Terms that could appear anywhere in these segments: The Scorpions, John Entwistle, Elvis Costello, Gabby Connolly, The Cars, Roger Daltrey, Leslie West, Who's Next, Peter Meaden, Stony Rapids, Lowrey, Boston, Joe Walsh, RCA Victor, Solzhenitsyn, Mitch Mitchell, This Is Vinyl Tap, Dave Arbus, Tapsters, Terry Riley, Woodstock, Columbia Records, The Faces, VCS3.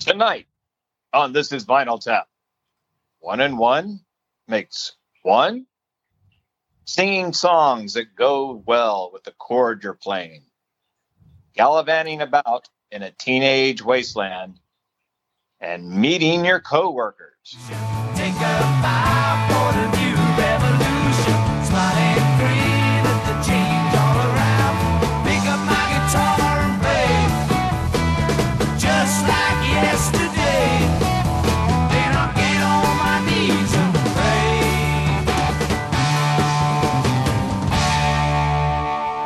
Tonight on This Is Vinyl Tap, 1 and 1 makes 1. Singing songs that go well with the chord you're playing. Gallivanting about in a teenage wasteland. And meeting your coworkers. Take a five-point view revolution. Smart and free, let the change all around. Pick up my guitar and play. Just like yesterday. Then I'll get on my knees and pray.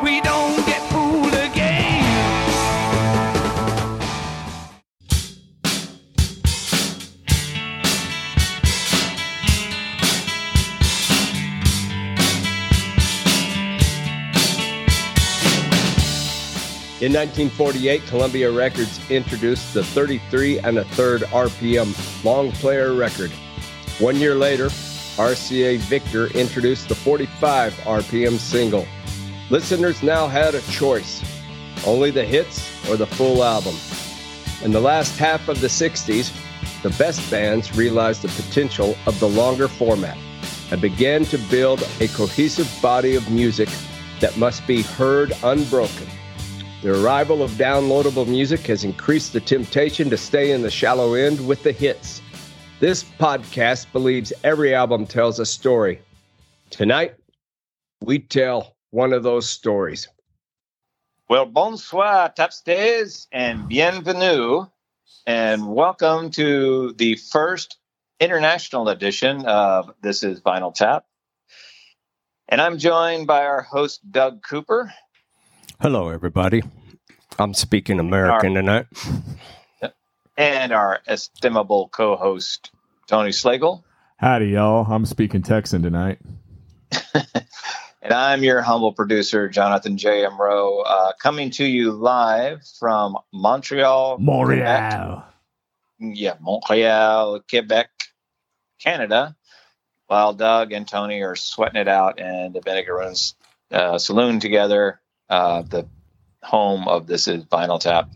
We don't get fooled again. In 1948, Columbia Records introduced the 33 1/3 RPM long player record. 1 year later, RCA Victor introduced the 45 RPM single. Listeners now had a choice, only the hits or the full album. In the last half of the 60s, the best bands realized the potential of the longer format and began to build a cohesive body of music that must be heard unbroken. The arrival of downloadable music has increased the temptation to stay in the shallow end with the hits. This podcast believes every album tells a story. Tonight, we tell one of those stories. Well, bonsoir, Tapsters, and bienvenue, and welcome to the first international edition of This Is Vinyl Tap. And I'm joined by our host, Doug Cooper. Hello, everybody. I'm speaking American tonight. And our estimable co-host, Tony Slagle. Howdy, y'all. I'm speaking Texan tonight. And I'm your humble producer, Jonathan J. M. Rowe, coming to you live from Montreal. Montreal, Quebec, Canada, while Doug and Tony are sweating it out in the Vinegarons Saloon together. The home of This Is Vinyl Tap.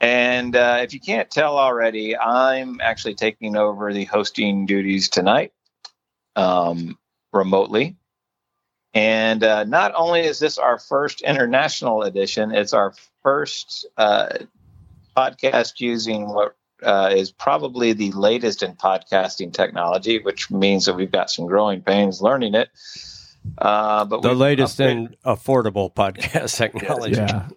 And if you can't tell already, I'm actually taking over the hosting duties tonight remotely. And not only is this our first international edition, it's our first podcast using what is probably the latest in podcasting technology, which means that we've got some growing pains learning it. But the latest in affordable podcast technology. Yeah.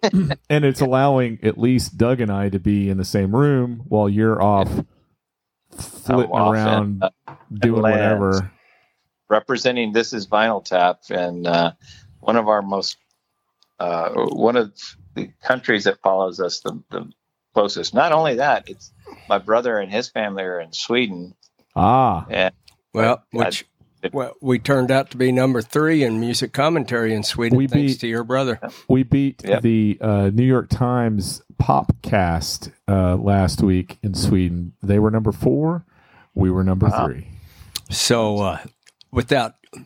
And it's allowing at least Doug and I to be in the same room while you're off flitting around doing whatever. Representing This Is Vinyl Tap and one of the countries that follows us the closest. Not only that, it's my brother and his family are in Sweden. Well, we turned out to be number 3 in music commentary in Sweden, thanks to your brother. We beat the New York Times Popcast last week in Sweden. They were number 4. We were number 3. So,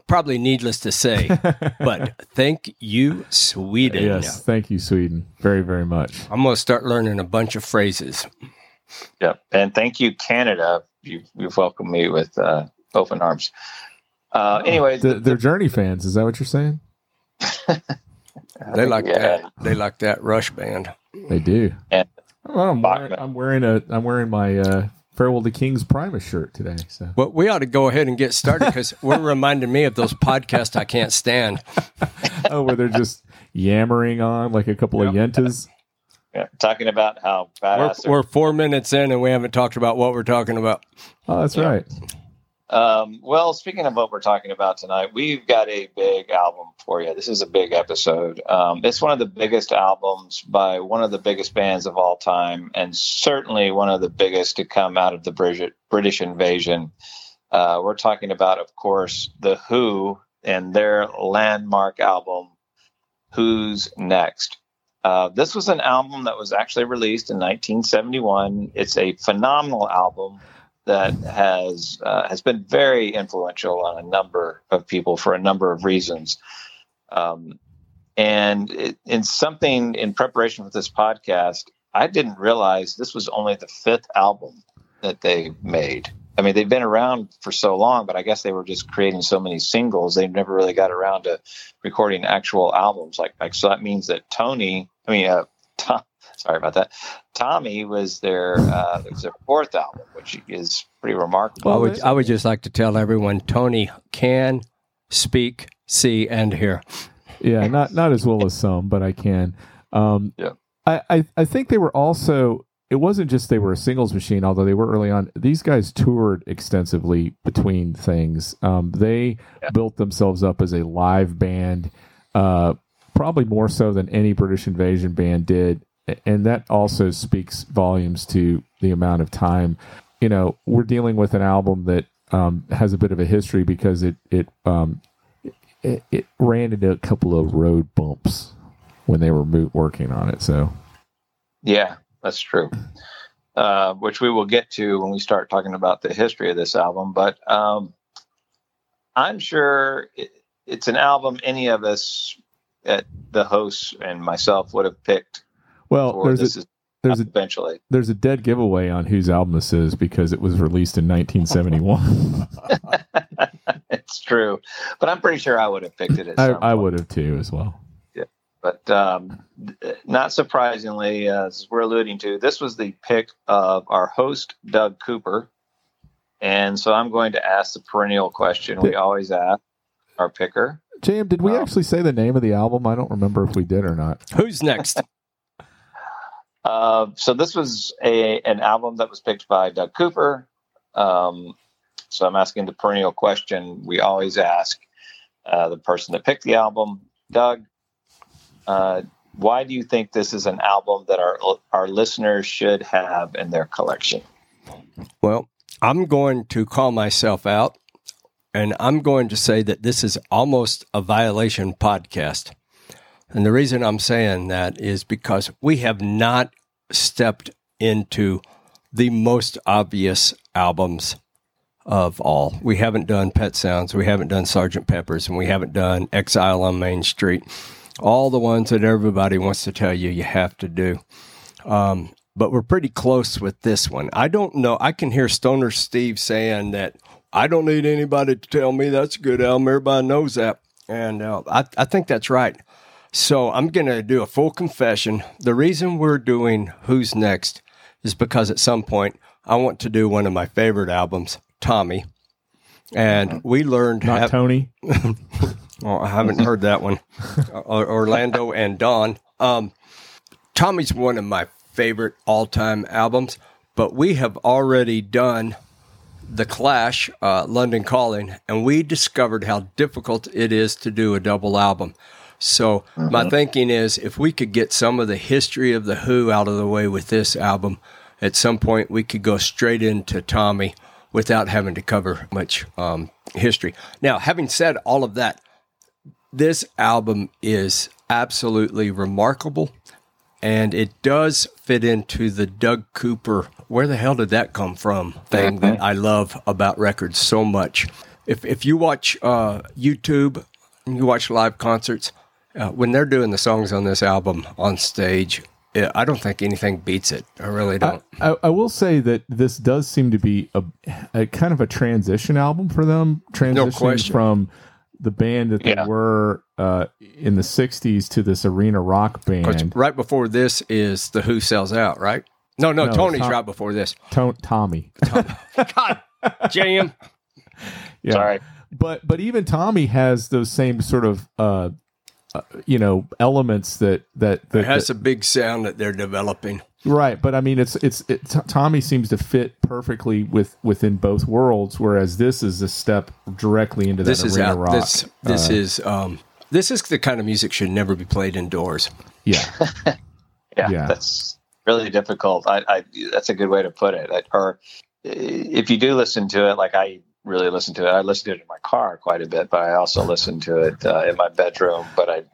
probably needless to say, but thank you, Sweden. Yes, thank you, Sweden, very, very much. I'm going to start learning a bunch of phrases. Yep, and thank you, Canada. You've welcomed me with open arms. Anyways, they're Journey fans. Is that what you're saying? They like that. They like that Rush band. They do. And I'm wearing my Farewell to Kings Primus shirt today. So, well, we ought to go ahead and get started because we're reminding me of those podcasts I can't stand. Where they're just yammering on like a couple of yentas. Yeah, talking about how badass we're 4 minutes in and we haven't talked about what we're talking about. Oh, that's right. Well, speaking of what we're talking about tonight, we've got a big album for you. This is a big episode. It's one of the biggest albums by one of the biggest bands of all time, and certainly one of the biggest to come out of the British invasion. We're talking about, of course, The Who and their landmark album, Who's Next? This was an album that was actually released in 1971. It's a phenomenal album that has been very influential on a number of people for a number of reasons. And in preparation for this podcast, I didn't realize this was only the fifth album that they made. I mean, they've been around for so long, but I guess they were just creating so many singles. They never really got around to recording actual albums. Like so that means that Tommy was their fourth album, which is pretty remarkable. Well, I would just like to tell everyone, Tony can speak, see, and hear. Yeah, not as well as some, but I can. Yeah. I think they were also, it wasn't just they were a singles machine, although they were early on. These guys toured extensively between things. They built themselves up as a live band, probably more so than any British Invasion band did. And that also speaks volumes to the amount of time. You know, we're dealing with an album that has a bit of a history because it ran into a couple of road bumps when they were working on it. So, yeah, that's true. Which we will get to when we start talking about the history of this album. But I'm sure it's an album any of us at the hosts and myself would have picked. Well, there's a dead giveaway on whose album this is because it was released in 1971. It's true, but I'm pretty sure I would have picked it. I would have too, as well. Yeah, but not surprisingly, as we're alluding to, this was the pick of our host, Doug Cooper, and so I'm going to ask the perennial question we always ask our picker. JM, did we actually say the name of the album? I don't remember if we did or not. Who's Next? So this was an album that was picked by Doug Cooper. So I'm asking the perennial question we always ask the person that picked the album. Doug, why do you think this is an album that our listeners should have in their collection? Well, I'm going to call myself out, and I'm going to say that this is almost a Violation podcast. And the reason I'm saying that is because we have not stepped into the most obvious albums of all. We haven't done Pet Sounds, we haven't done Sgt. Pepper's, and we haven't done Exile on Main Street. All the ones that everybody wants to tell you you have to do. But we're pretty close with this one. I don't know. I can hear Stoner Steve saying that, I don't need anybody to tell me that's a good album. Everybody knows that. And I think that's right. So I'm going to do a full confession. The reason we're doing Who's Next is because at some point I want to do one of my favorite albums, Tommy. And we learned... Not Tony? Well, I haven't heard that one. Orlando and Don. Tommy's one of my favorite all-time albums, but we have already done The Clash, London Calling, and we discovered how difficult it is to do a double album. So my thinking is if we could get some of the history of The Who out of the way with this album, at some point we could go straight into Tommy without having to cover much history. Now, having said all of that, this album is absolutely remarkable, and it does fit into the Doug Cooper, where the hell did that come from, thing that I love about records so much. If you watch YouTube, you watch live concerts, when they're doing the songs on this album on stage, I don't think anything beats it. I really don't. I will say that this does seem to be a kind of a transition album for them, transitioning from the band that they were in the 60s to this arena rock band. Right before this is The Who Sells Out, right? No, Tony's right before this. Tommy. God, JM. Yeah. Sorry. But even Tommy has those same sort of... elements that it has a big sound that they're developing, right? But I mean, Tommy seems to fit perfectly within both worlds, whereas this is a step directly into this arena rock. This is the kind of music should never be played indoors. Yeah, yeah, that's really difficult. I that's a good way to put it. Or if you do listen to it, like I really listen to it. I listen to it in my car quite a bit, but I also listen to it in my bedroom. But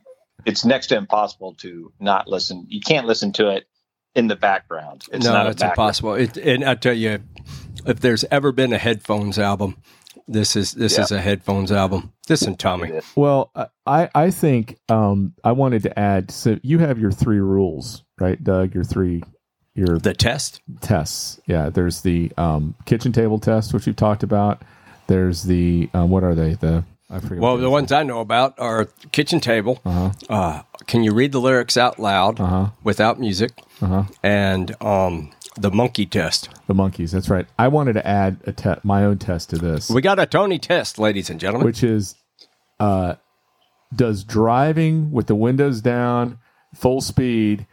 it's next to impossible to not listen. You can't listen to it in the background. It's impossible. And I tell you, if there's ever been a headphones album, this is a headphones album. This and Tommy. Well, I think I wanted to add. So you have your three rules, right, Doug? Your three your the tests. Yeah, there's the kitchen table test, which we've talked about. There's the what are they? The ones I know about are kitchen table. Uh-huh. Can you read the lyrics out loud without music? Uh-huh. And the monkey test. The monkeys. That's right. I wanted to add my own test to this. We got a Tony test, ladies and gentlemen, which is does driving with the windows down, full speed,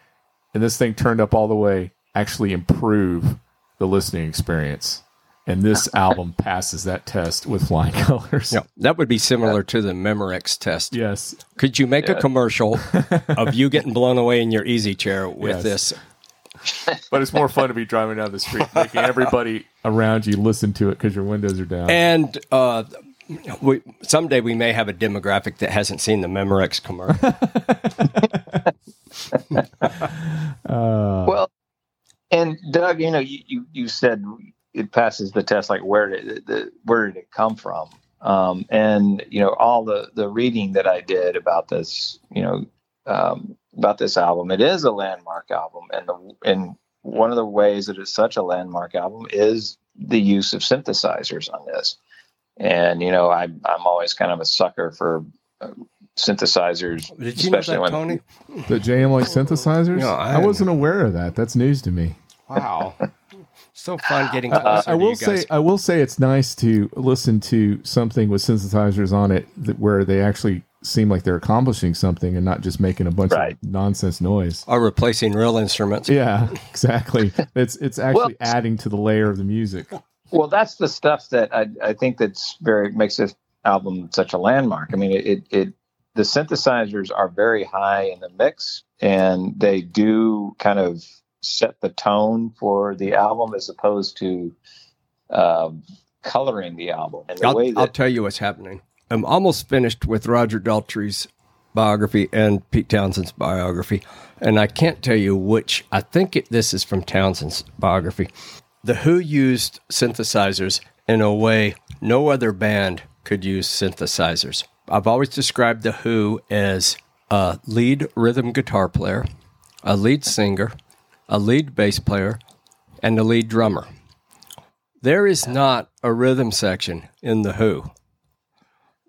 and this thing turned up all the way actually improve the listening experience? And this album passes that test with flying colors. Yeah, that would be similar to the Memorex test. Yes. Could you make a commercial of you getting blown away in your easy chair with this? But it's more fun to be driving down the street, making everybody around you listen to it because your windows are down. And someday we may have a demographic that hasn't seen the Memorex commercial. Well, and Doug, you said it passes the test. Like, where did it come from? And all the reading that I did about this, about this album, it is a landmark album, and one of the ways that it's such a landmark album is the use of synthesizers on this. And I'm always kind of a sucker for synthesizers. Did you know that, Tony? The JMI synthesizers? No, I wasn't aware of that. That's news to me. Wow. So fun getting closer to you guys. I will say it's nice to listen to something with synthesizers on it where they actually seem like they're accomplishing something and not just making a bunch of nonsense noise. Or replacing real instruments. Yeah, exactly. It's actually adding to the layer of the music. Well, that's the stuff that I think that's makes this album such a landmark. I mean, the synthesizers are very high in the mix, and they do kind of set the tone for the album as opposed to coloring the album. And I'll tell you what's happening. I'm almost finished with Roger Daltrey's biography and Pete Townshend's biography, and I can't tell you which. I think this is from Townshend's biography. The Who used synthesizers in a way no other band could use synthesizers. I've always described The Who as a lead rhythm guitar player, a lead singer, a lead bass player, and a lead drummer. There is not a rhythm section in The Who.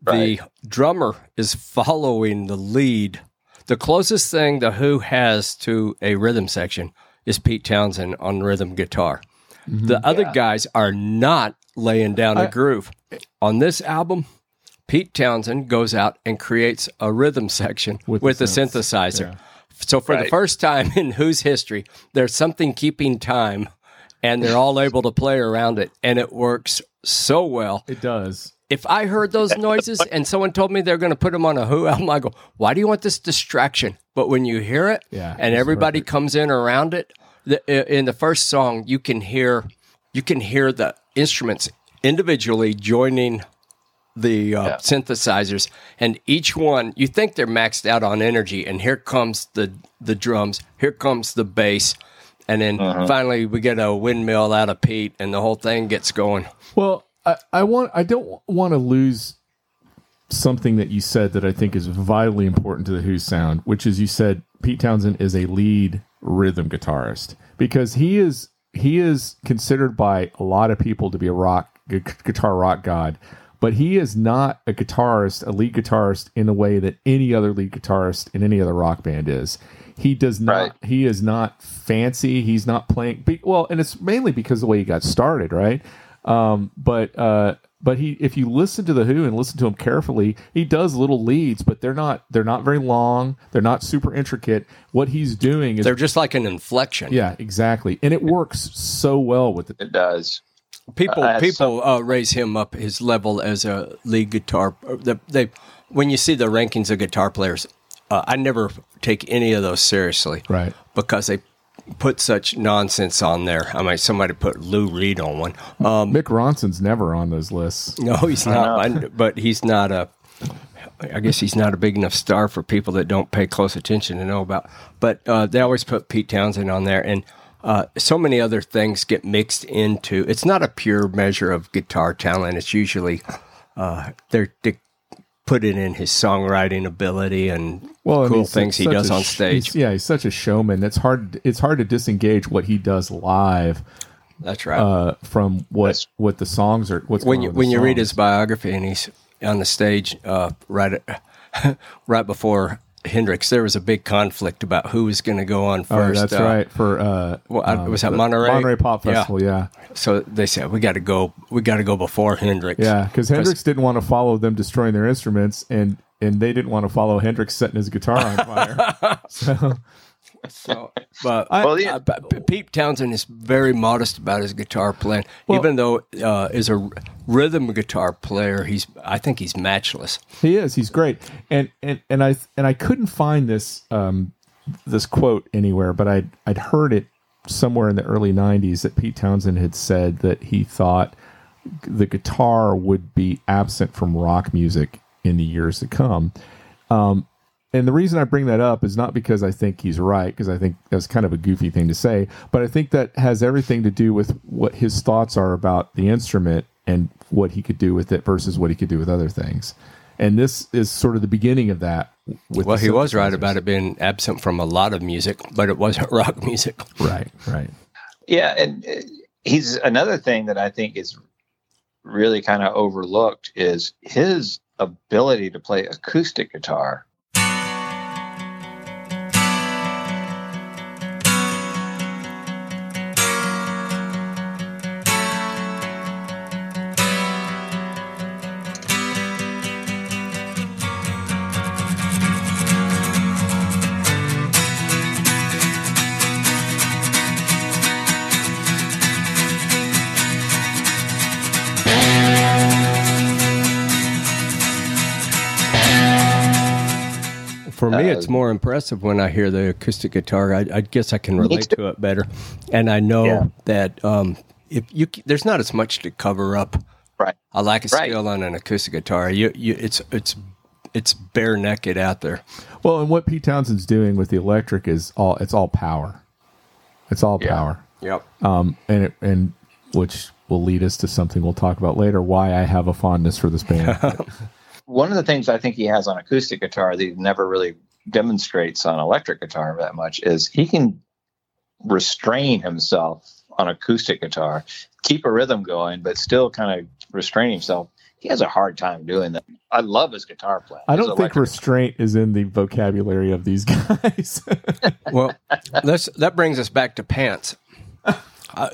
Right. The drummer is following the lead. The closest thing The Who has to a rhythm section is Pete Townshend on rhythm guitar. Mm-hmm. The other guys are not laying down a groove. On this album, Pete Townshend goes out and creates a rhythm section with a synthesizer. Yeah. So for the first time in Who's history, there's something keeping time, and they're all able to play around it, and it works so well. It does. If I heard those noises and someone told me they're going to put them on a Who album, I go, why do you want this distraction? But when you hear it, and everybody comes in around it, in the first song, you can hear the instruments individually joining the synthesizers, and each one, you think they're maxed out on energy, and here comes the drums, here comes the bass, and then finally we get a windmill out of Pete, and the whole thing gets going. Well, I don't want to lose something that you said that I think is vitally important to the Who sound, which is you said Pete Townshend is a lead rhythm guitarist, because he is considered by a lot of people to be a guitar rock god. But he is not a lead guitarist in the way that any other lead guitarist in any other rock band is. He does not. Right. He is not fancy. He's not playing well, and it's mainly because of the way he got started, right? But if you listen to The Who and listen to him carefully, he does little leads, but they're not very long. They're not super intricate. What he's doing is they're just like an inflection. Yeah, exactly, and it works so well with it. It does. People raise him up his level as a lead guitar. When you see the rankings of guitar players, I never take any of those seriously, right? Because they put such nonsense on there. I mean, somebody put Lou Reed on one. Mick Ronson's never on those lists. No, he's not. But he's not I guess he's not a big enough star for people that don't pay close attention to know about. But they always put Pete Townshend on there, and so many other things get mixed into. It's not a pure measure of guitar talent. It's usually they put it in his songwriting ability and things he does on stage. He's such a showman. It's hard to disengage what he does live. That's right. From what the songs are. When you read his biography and he's on the stage right before Hendrix, there was a big conflict about who was going to go on first. Oh, that's right. For was that Monterey? Monterey Pop Festival, yeah. So they said we got to go before Hendrix. Yeah, because Hendrix didn't want to follow them destroying their instruments, and they didn't want to follow Hendrix setting his guitar on fire. But Pete Townshend is very modest about his guitar playing. Even though is a rhythm guitar player, I think he's matchless. He is. He's great. And I couldn't find this this quote anywhere, but I'd heard it somewhere in the early '90s that Pete Townshend had said that he thought the guitar would be absent from rock music in the years to come. And the reason I bring that up is not because I think he's right, because I think that's kind of a goofy thing to say, but I think that has everything to do with what his thoughts are about the instrument and what he could do with it versus what he could do with other things. And this is sort of the beginning of that. Well, he was right about it being absent from a lot of music, but it wasn't rock music. Right. Yeah, and he's another thing that I think is really kind of overlooked is his ability to play acoustic guitar. For me, it's more impressive when I hear the acoustic guitar. I guess I can relate to it better. And I know that there's not as much to cover up. Right. I like a skill on an acoustic guitar. It's bare naked out there. Well, and what Pete Townshend's doing with the electric is all power. It's all power. Yep. And which will lead us to something we'll talk about later, why I have a fondness for this band. One of the things I think he has on acoustic guitar that he never really demonstrates on electric guitar that much is he can restrain himself on acoustic guitar, keep a rhythm going, but still kind of restrain himself. He has a hard time doing that. I love his guitar playing. I don't think restraint is in the vocabulary of these guys. Well, that brings us back to pants.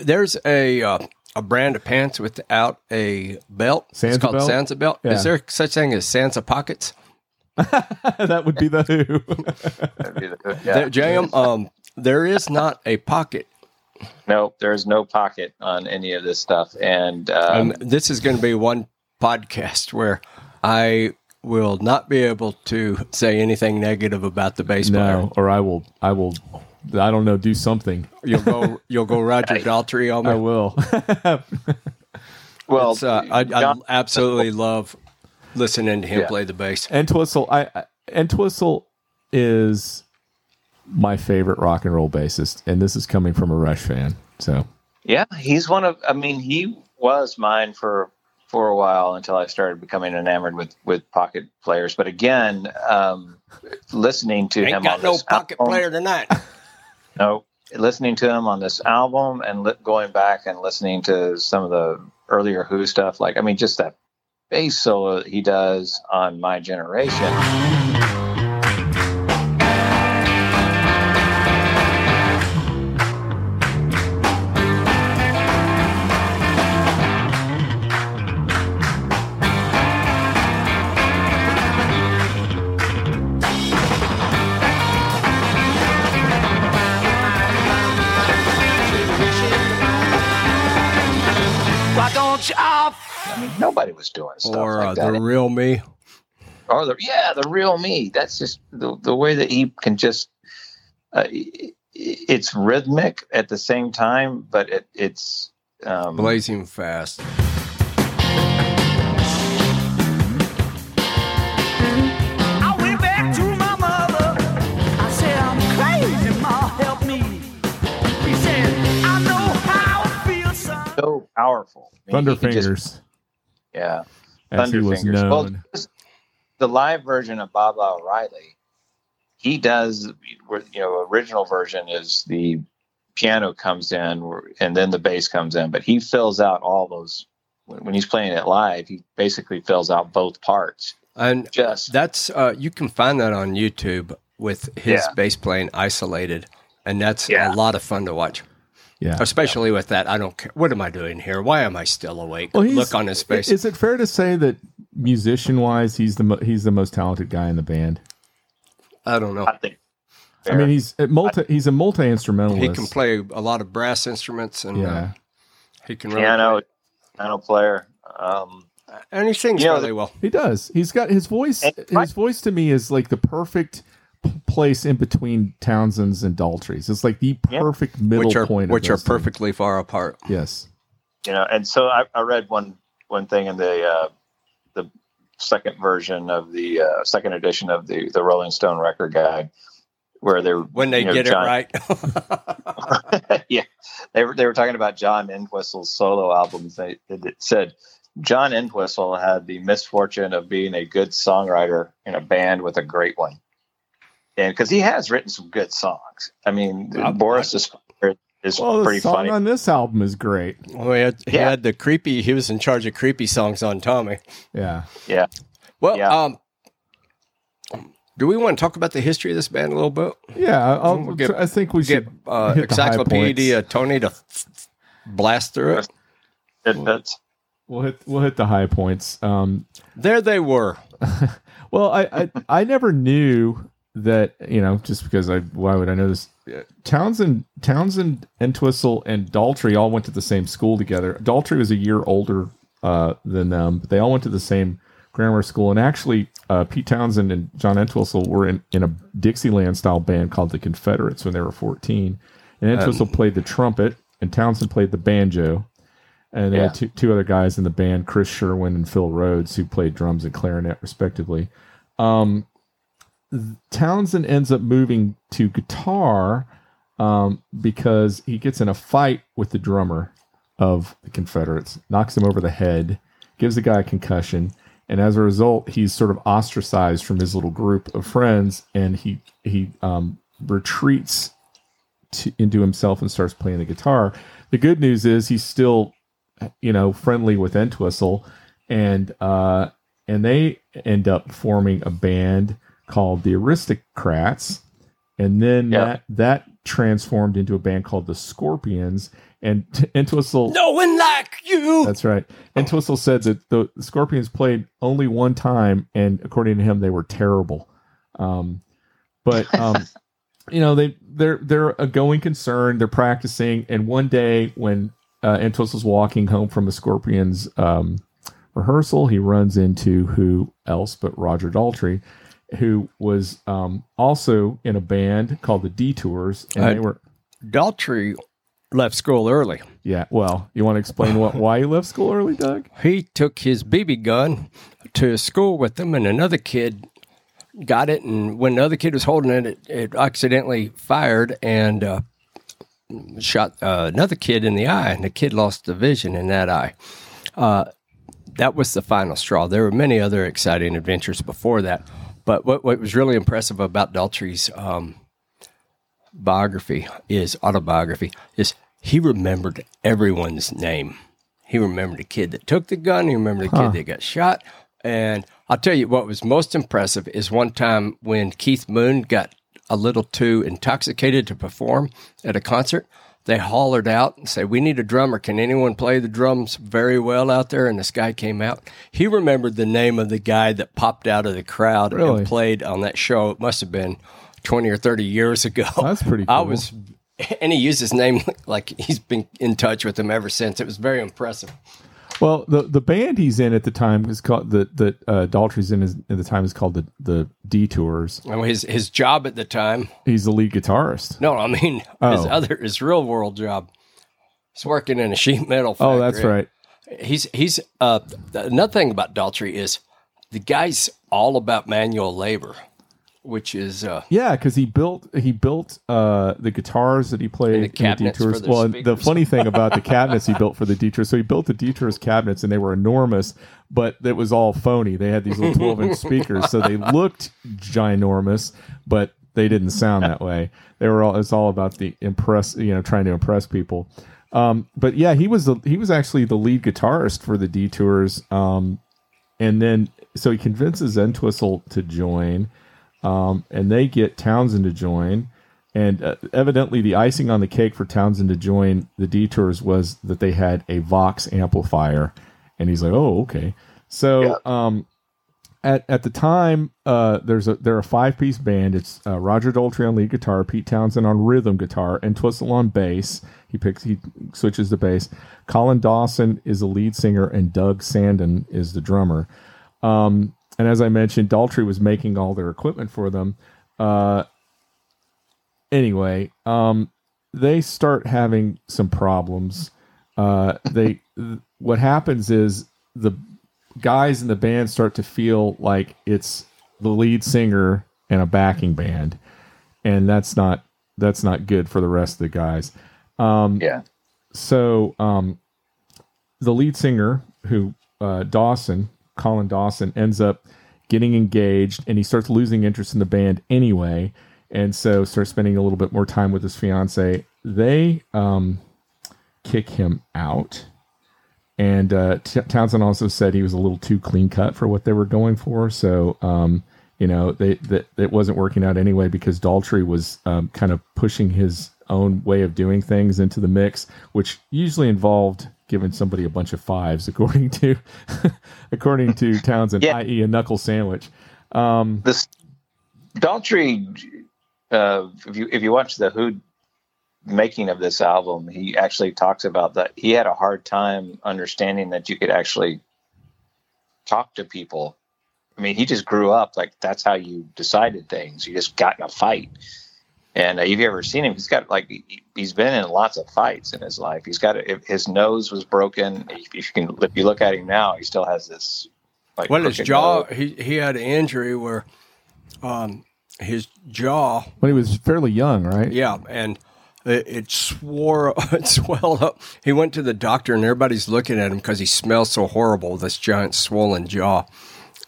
There's a brand of pants without a belt. It's called Sansa Belt. Yeah. Is there such thing as Sansa Pockets? That would be The Who. Jam, there is not a pocket. No, there is no pocket on any of this stuff. And this is going to be one podcast where I will not be able to say anything negative about the bass player. No, or I will. I don't know. Do something. You'll go Roger Daltrey on me. I will. Well, I absolutely love listening to him play the bass. Entwistle is my favorite rock and roll bassist, and this is coming from a Rush fan. So yeah, he's one of. I mean, he was mine for a while until I started becoming enamored with pocket players. But again, listening to him on this pocket player tonight. No, listening to him on this album and going back and listening to some of the earlier Who stuff, just that bass solo he does on My Generation. Nobody was doing stuff like that. Or The Real Me. The Real Me. That's just the way that he can just... it's rhythmic at the same time, but it's... blazing fast. I went back to my mother. I said, I'm crazy, Ma, help me. He said, I know how it feels, son. So powerful. Thunderfingers. Yeah, Thunderfingers. Well, the live version of Baba O'Reilly, he does, you know, original version is the piano comes in and then the bass comes in, but he fills out all those. When he's playing it live, he basically fills out both parts. And just that's you can find that on YouTube with his bass playing isolated, and that's a lot of fun to watch. Yeah, especially with that. I don't care. What am I doing here? Why am I still awake? Well, look on his face. Is it fair to say that musician-wise, he's the most talented guy in the band? I don't know. I think. Fair. I mean, he's a multi-instrumentalist. He can play a lot of brass instruments, and he can piano, really piano player. And he sings really well. He does. He's got his voice. His voice to me is like the perfect place in between Townshend's and Daltrey's. It's like the perfect middle point, which are perfectly far apart. Yes, you know. And so I read one thing in the second version of the second edition of the Rolling Stone record guide, where it right. Yeah, they were talking about John Entwistle's solo albums. It said John Entwistle had the misfortune of being a good songwriter in a band with a great one. And because he has written some good songs. I mean, Boris is pretty funny. The song on this album is great. Well, he had the creepy, he was in charge of creepy songs on Tommy. Yeah. Yeah. Well, do we want to talk about the history of this band a little bit? Yeah. I think we should get Encyclopedia Tony to blast through it. We'll hit the high points. There they were. Well, I never knew that, you know, just because why would I know this? Townshend, Entwistle, and Daltrey all went to the same school together. Daltrey was a year older than them, but they all went to the same grammar school. And actually, Pete Townshend and John Entwistle were in a Dixieland-style band called The Confederates when they were 14. And Entwistle played the trumpet, and Townshend played the banjo. And they had two other guys in the band, Chris Sherwin and Phil Rhodes, who played drums and clarinet, respectively. Townshend ends up moving to guitar because he gets in a fight with the drummer of the Confederates, knocks him over the head, gives the guy a concussion, and as a result, he's sort of ostracized from his little group of friends, and he retreats into himself and starts playing the guitar. The good news is he's still, you know, friendly with Entwistle, and they end up forming a band called the Aristocrats, and then that transformed into a band called the Scorpions. And Entwistle, no one like you. That's right. Entwistle said that the Scorpions played only one time, and according to him, they were terrible. You know, they're a going concern. They're practicing, and one day when Entwistle's walking home from a Scorpions rehearsal, he runs into who else but Roger Daltrey, who was also in a band called the Detours, and they were. Daltrey left school early. Yeah, well, you want to explain why he left school early, Doug? He took his BB gun to school with him, and another kid got it, and when the other kid was holding it, it accidentally fired and shot another kid in the eye, and the kid lost the vision in that eye. That was the final straw. There were many other exciting adventures before that, but what was really impressive about Daltrey's autobiography, is he remembered everyone's name. He remembered the kid that took the gun. He remembered the kid that got shot, and I'll tell you what was most impressive is one time when Keith Moon got a little too intoxicated to perform at a concert, they hollered out and said, "We need a drummer. Can anyone play the drums very well out there?" And this guy came out. He remembered the name of the guy that popped out of the crowd and played on that show. It must have been 20 or 30 years ago. That's pretty cool. And he used his name like he's been in touch with him ever since. It was very impressive. Well, the band he's in at the time is called Daltrey's in at the time is called the Detours. Well, his job at the time, he's the lead guitarist. No, I mean his real world job. He's working in a sheet metal factory. Oh, that's right. He's another thing about Daltrey is the guy's all about manual labor. which is yeah, because he built the guitars that he played and the Detours. Well, and the funny thing about the cabinets he built for the Detours, so he built the Detours cabinets, and they were enormous, but it was all phony. They had these little 12-inch speakers, so they looked ginormous, but they didn't sound that way. They were all, it's all about the impress, you know, trying to impress people. But yeah, he was actually the lead guitarist for the Detours. And then, so he convinces Entwistle to join, and they get Townshend to join. And evidently the icing on the cake for Townshend to join the Detours was that they had a Vox amplifier. And he's like, oh, okay. So, yeah. At the time, they're a five-piece band. It's Roger Daltrey on lead guitar, Pete Townshend on rhythm guitar, Entwistle on bass. He switches the bass. Colin Dawson is the lead singer, and Doug Sandin is the drummer. And as I mentioned, Daltrey was making all their equipment for them. Anyway, they start having some problems. What happens is the guys in the band start to feel like it's the lead singer and a backing band, and that's not good for the rest of the guys. So the lead singer, who Colin Dawson, ends up getting engaged, and he starts losing interest in the band anyway, and so starts spending a little bit more time with his fiance. They kick him out. And Townshend also said he was a little too clean cut for what they were going for. So, it wasn't working out anyway, because Daltrey was kind of pushing his own way of doing things into the mix, which usually involved giving somebody a bunch of fives, according to Townshend, yeah. i.e. a knuckle sandwich. This Daltrey, if you watch The Who making of this album, he actually talks about that he had a hard time understanding that you could actually talk to people. I mean, he just grew up like that's how you decided things. You just got in a fight. And if you've ever seen him, he's been in lots of fights in his life. He's got his nose was broken. If you look at him now, he still has this. His jaw, he had an injury where his jaw, when he was fairly young, right? Yeah, and it swelled up. He went to the doctor, and everybody's looking at him because he smells so horrible, this giant swollen jaw.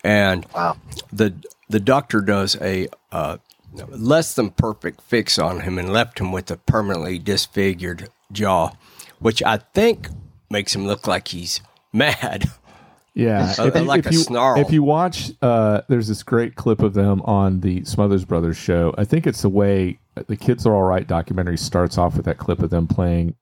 And wow. The doctor does a less than perfect fix on him and left him with a permanently disfigured jaw, which I think makes him look like he's mad. Yeah, if you snarl. If you watch, there's this great clip of them on the Smothers Brothers show. I think it's the way the Kids Are All Right documentary starts off with that clip of them playing.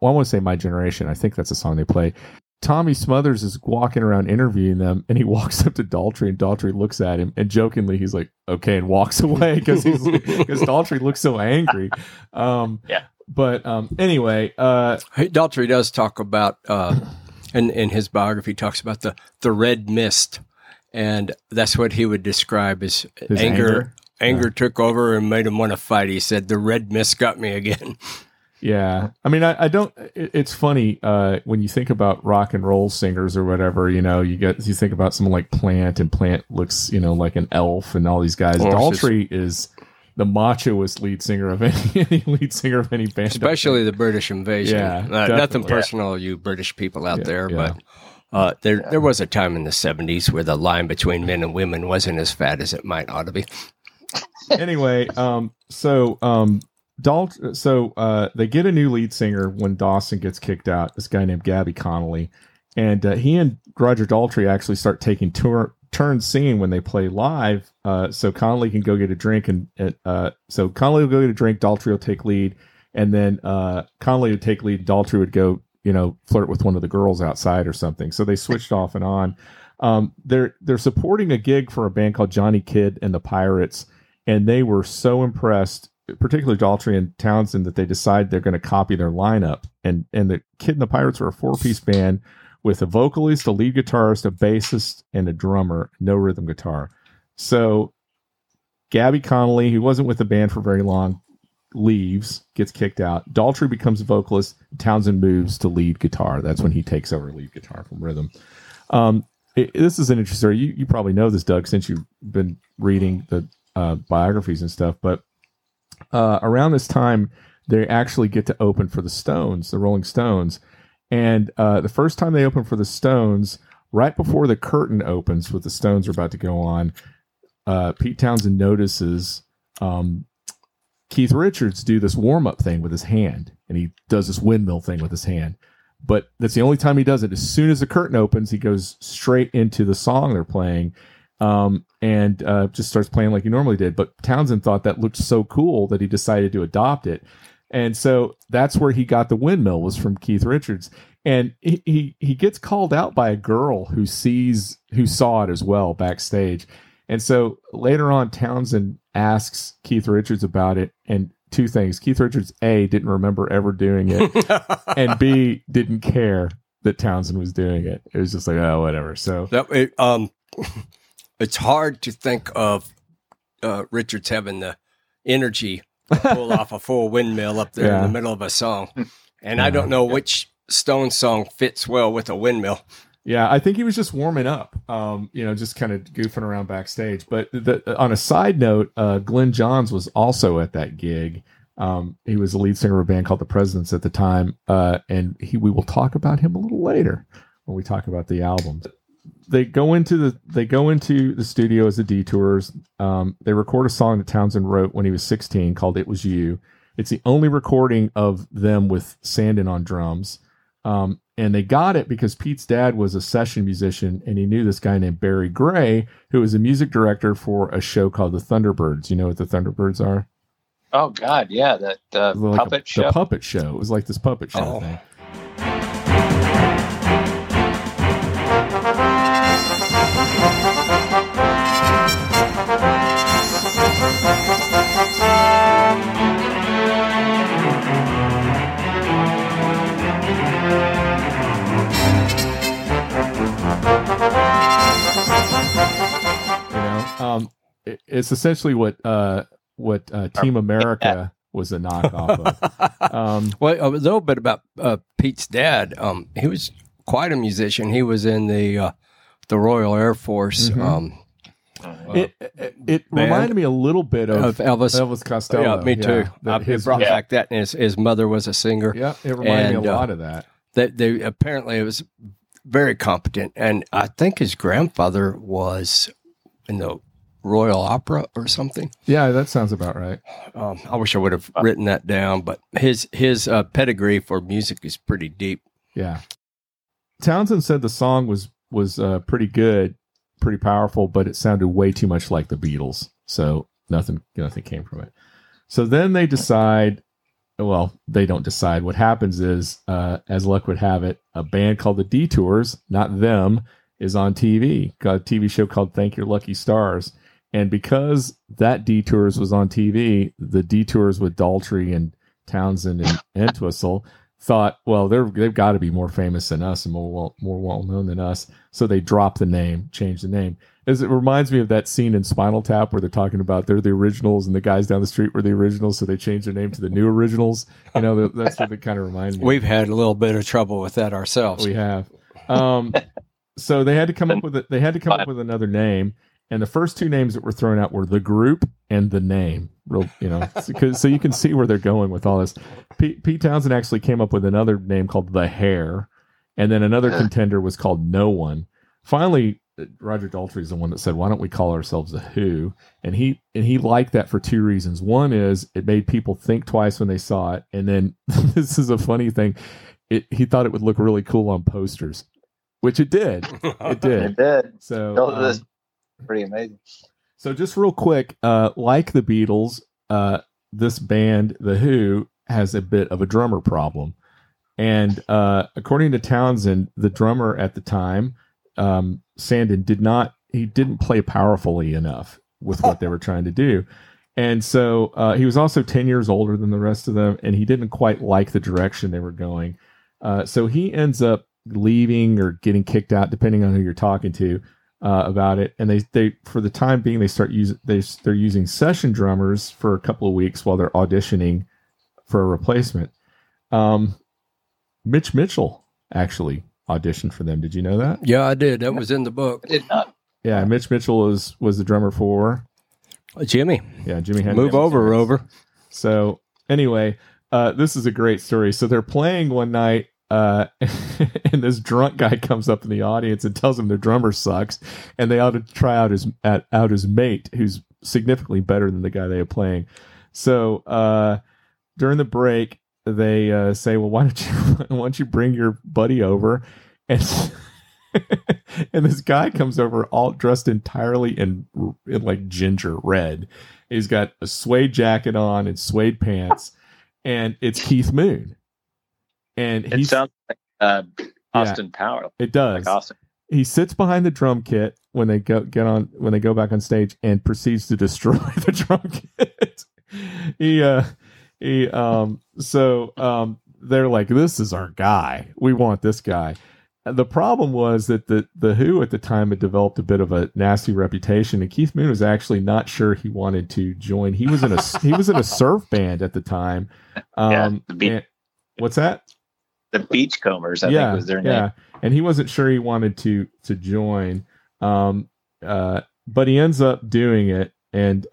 Well, I want to say My Generation. I think that's a song they play. Tommy Smothers is walking around interviewing them, and he walks up to Daltrey, and Daltrey looks at him, and jokingly he's like, "Okay," and walks away because Daltrey looks so angry. But anyway, Daltrey does talk about. And in his biography, talks about the red mist, and that's what he would describe as his anger. Anger took over and made him want to fight. He said, "The red mist got me again." Yeah, I mean, I don't. It's funny when you think about rock and roll singers or whatever. You know, you think about someone like Plant, and Plant looks, you know, like an elf, and all these guys. Daltrey is the machoest lead singer of any lead singer of any band, especially the British Invasion. Yeah, nothing personal, you British people out there, but there was a time in the 70s where the line between men and women wasn't as fat as it might ought to be. Anyway, so they get a new lead singer when Dawson gets kicked out. This guy named Gabby Connolly, and he and Roger Daltrey actually start taking turns singing when they play live, so Connolly can go get a drink, and so Connolly will go get a drink, Daltrey will take lead, and then Connolly would take lead, Daltrey would go, you know, flirt with one of the girls outside or something. So they switched off and on. They're supporting a gig for a band called Johnny Kidd and the Pirates, and they were so impressed, particularly Daltrey and Townshend, that they decide they're going to copy their lineup. And the Kidd and the Pirates are a four-piece band with a vocalist, a lead guitarist, a bassist, and a drummer. No rhythm guitar. So Gabby Connolly, who wasn't with the band for very long, leaves, gets kicked out. Daltrey becomes a vocalist. Townshend moves to lead guitar. That's when he takes over lead guitar from rhythm. This is an interesting story. You probably know this, Doug, since you've been reading the biographies and stuff. But around this time, they actually get to open for the Stones, the Rolling Stones. And the first time they open for the Stones, right before the curtain opens with the Stones are about to go on, Pete Townshend notices Keith Richards do this warm-up thing with his hand. And he does this windmill thing with his hand. But that's the only time he does it. As soon as the curtain opens, he goes straight into the song they're playing and just starts playing like he normally did. But Townshend thought that looked so cool that he decided to adopt it. And so that's where he got the windmill, was from Keith Richards. And he gets called out by a girl who saw it as well backstage. And so later on, Townshend asks Keith Richards about it, and two things. Keith Richards, A, didn't remember ever doing it, and B, didn't care that Townshend was doing it. It was just like, oh, whatever. So it's hard to think of Richards having the energy to pull off a full windmill up there in the middle of a song. And I don't know which Stone song fits well with a windmill. Yeah, I think he was just warming up, just kind of goofing around backstage. But on a side note, Glyn Johns was also at that gig. He was the lead singer of a band called The Presidents at the time, and we will talk about him a little later when we talk about the album. They go into the studio as the Detours. They record a song that Townshend wrote when he was 16 called "It Was You." It's the only recording of them with Sandin on drums. And they got it because Pete's dad was a session musician, and he knew this guy named Barry Gray, who was a music director for a show called The Thunderbirds. You know what The Thunderbirds are? Oh, God, yeah, that puppet show. The puppet show. It was like this puppet show thing. It's essentially what Team America was a knockoff of. A little bit about Pete's dad. He was quite a musician. He was in the Royal Air Force. Mm-hmm. It reminded me a little bit of Elvis Costello. Yeah, me too. Yeah, he brought back that, and his mother was a singer. Yeah, it reminded me a lot of that. They apparently it was very competent, and I think his grandfather was in the Royal Opera or something. Yeah, that sounds about right. I wish I would have written that down, but his pedigree for music is pretty deep. Yeah. Townshend said the song was pretty good, pretty powerful, but it sounded way too much like the Beatles, so nothing came from it. So then they decide, well, they don't decide. What happens is, as luck would have it, a band called The Detours, not them, is on TV, got a TV show called Thank Your Lucky Stars. And because that Detours was on TV, the Detours with Daltrey and Townshend and Entwistle thought, well, they've got to be more famous than us and more well-known than us. So they dropped the name, changed the name. As it reminds me of that scene in Spinal Tap where they're talking about they're the originals and the guys down the street were the originals, so they changed their name to the New Originals. You know, that's what it kind of reminds me. We've had a little bit of trouble with that ourselves. We have. So they had to come up with it. They had to come up with another name. And the first two names that were thrown out were The Group and The Name. So you can see where they're going with all this. Pete Townshend actually came up with another name called The Hair. And then another contender was called No One. Finally, Roger Daltrey is the one that said, why don't we call ourselves The Who? And he liked that for two reasons. One is it made people think twice when they saw it. And then this is a funny thing. He thought it would look really cool on posters. Which it did. It did. So that's pretty amazing. So just real quick, like the Beatles, this band, The Who, has a bit of a drummer problem. And according to Townshend, the drummer at the time, Sandin, didn't play powerfully enough with what they were trying to do. And so he was also 10 years older than the rest of them, and he didn't quite like the direction they were going. So he ends up leaving or getting kicked out, depending on who you're talking to about it. And they for the time being, they're using session drummers for a couple of weeks while they're auditioning for a replacement. Mitch Mitchell actually auditioned for them. Did you know that? Yeah, I did. That was in the book. I did not. Yeah, Mitch Mitchell was the drummer for Jimmy. Yeah, Jimmy Henry. Move over, Rover. So anyway, this is a great story. So they're playing one night, and this drunk guy comes up in the audience and tells them their drummer sucks, and they ought to try out his mate, who's significantly better than the guy they were playing. So during the break, they say, "Well, why don't you bring your buddy over?" And and this guy comes over, all dressed entirely in like ginger red. He's got a suede jacket on and suede pants, and it's Keith Moon. And it sounds like Austin Powers. It does. Like Austin. He sits behind the drum kit when they go back on stage and proceeds to destroy the drum kit. So they're like, "This is our guy. We want this guy." The problem was that the Who at the time had developed a bit of a nasty reputation, and Keith Moon was actually not sure he wanted to join. He was in a surf band at the time. What's that? The Beachcombers, I think was their name. Yeah, and he wasn't sure he wanted to join, but he ends up doing it. And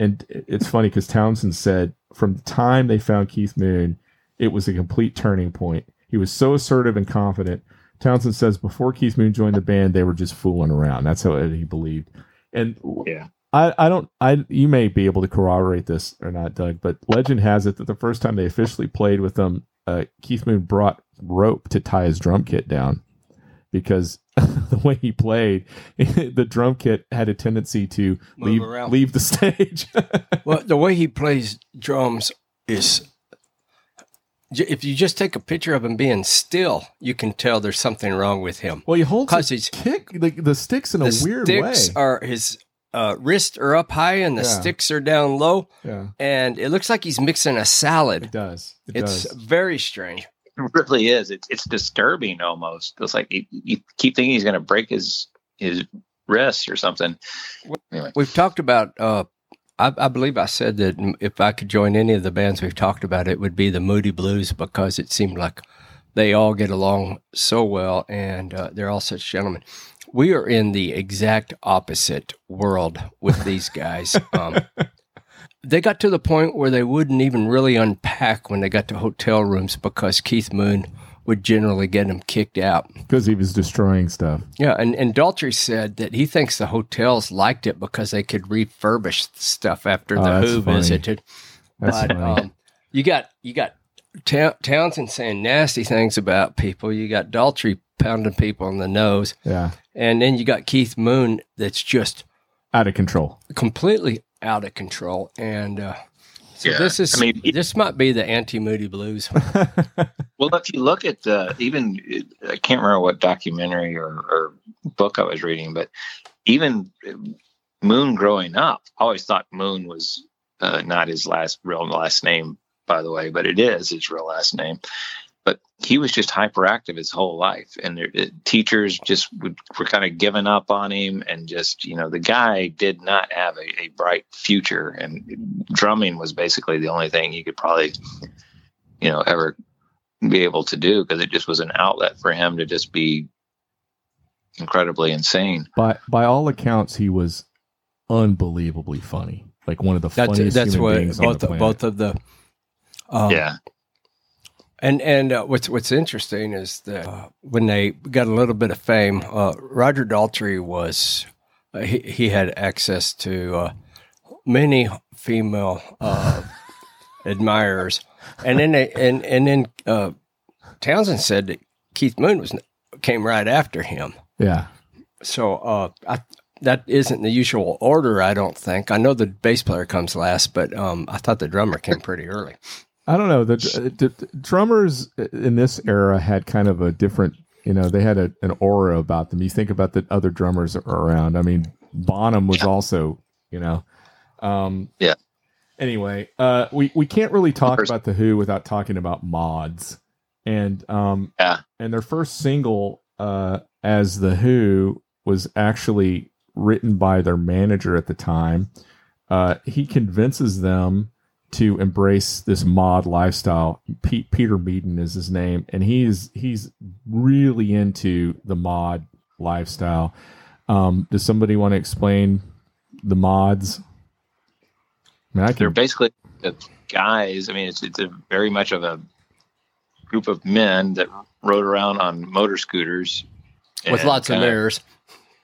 it's funny because Townshend said from the time they found Keith Moon, it was a complete turning point. He was so assertive and confident. Townshend says before Keith Moon joined the band, they were just fooling around. That's how he believed. And yeah, you may be able to corroborate this or not, Doug, but legend has it that the first time they officially played with them, Keith Moon brought rope to tie his drum kit down because the way he played, the drum kit had a tendency to leave the stage. Well, the way he plays drums is, if you just take a picture of him being still, you can tell there's something wrong with him. Well, he holds his kick, the sticks in a weird way. The sticks are his wrists are up high and the sticks are down low. Yeah. And it looks like he's mixing a salad. It does. It's very strange. It really is. It's disturbing almost. It's like you keep thinking he's going to break his wrists or something. Anyway. We've talked about... I believe I said that if I could join any of the bands we've talked about, it would be the Moody Blues because it seemed like they all get along so well, and they're all such gentlemen. We are in the exact opposite world with these guys. They got to the point where they wouldn't even really unpack when they got to hotel rooms because Keith Moon would generally get him kicked out. Because he was destroying stuff. Yeah, and Daltrey said that he thinks the hotels liked it because they could refurbish stuff after the Who visited. That's funny. You got Townshend saying nasty things about people. You got Daltrey pounding people on the nose. Yeah. And then you got Keith Moon that's just... out of control. Completely out of control. And... this might be the anti-Moody Blues. Well, if you look at I can't remember what documentary or book I was reading, but even Moon growing up, I always thought Moon was not his real last name, by the way, but it is his real last name. But he was just hyperactive his whole life, and teachers just were kind of giving up on him, and just the guy did not have a bright future, and drumming was basically the only thing he could probably ever be able to do because it just was an outlet for him to just be incredibly insane. By all accounts, he was unbelievably funny, like one of the funniest human beings on the planet. Both of the yeah. And what's interesting is that when they got a little bit of fame, Roger Daltrey was he had access to many female admirers, and then Townshend said that Keith Moon came right after him. Yeah. So that isn't the usual order, I don't think. I know the bass player comes last, but I thought the drummer came pretty early. I don't know. The drummers in this era had kind of a different, they had an aura about them. You think about the other drummers that were around. I mean, Bonham was also, yeah. Anyway, we can't really talk about the Who without talking about mods, and and their first single as the Who was actually written by their manager at the time. He convinces them to embrace this mod lifestyle. Peter Meaden is his name, and he's really into the mod lifestyle. Does somebody want to explain the mods? They're basically guys. I mean, it's a very much of a group of men that rode around on motor scooters with lots of mirrors.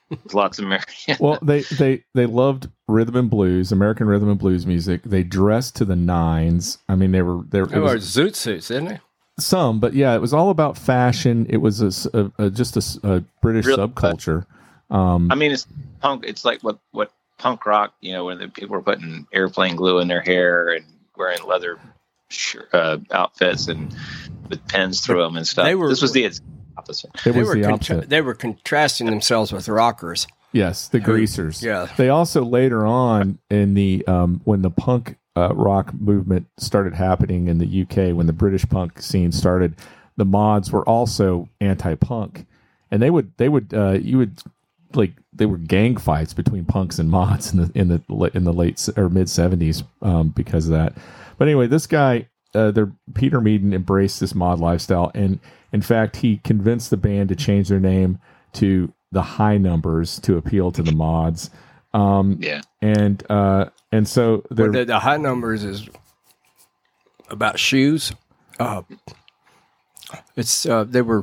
With lots of mirrors. Well, they loved rhythm and blues, American rhythm and blues music. They dressed to the nines. I mean, they were. They wore zoot suits, didn't they? Some, but yeah, it was all about fashion. It was just a British subculture. I mean, it's punk. It's like what punk rock, you know, when the people were putting airplane glue in their hair and wearing leather outfits and with pens through them and stuff. This was the opposite. They were contrasting themselves with rockers. Yes, the greasers. Yeah. They also later on in the when the punk rock movement started happening in the UK, when the British punk scene started, the mods were also anti-punk, and there were gang fights between punks and mods in the late or mid 70s because of that. But anyway, this guy, Peter Meaden, embraced this mod lifestyle, and in fact, he convinced the band to change their name to the High Numbers to appeal to the mods. And so the High Numbers is about shoes. They were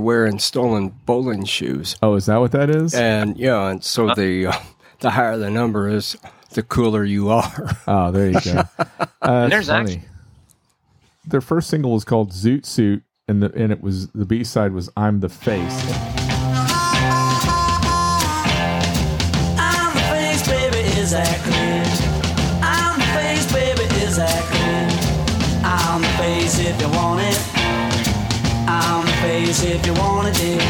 wearing stolen bowling shoes. Oh, is that what that is? And yeah, and so the higher the number is, the cooler you are. Oh, there you go. And there's actually their first single was called Zoot Suit, and it was the B side was I'm the Face. If you want it, I'm the face if you want it, dear.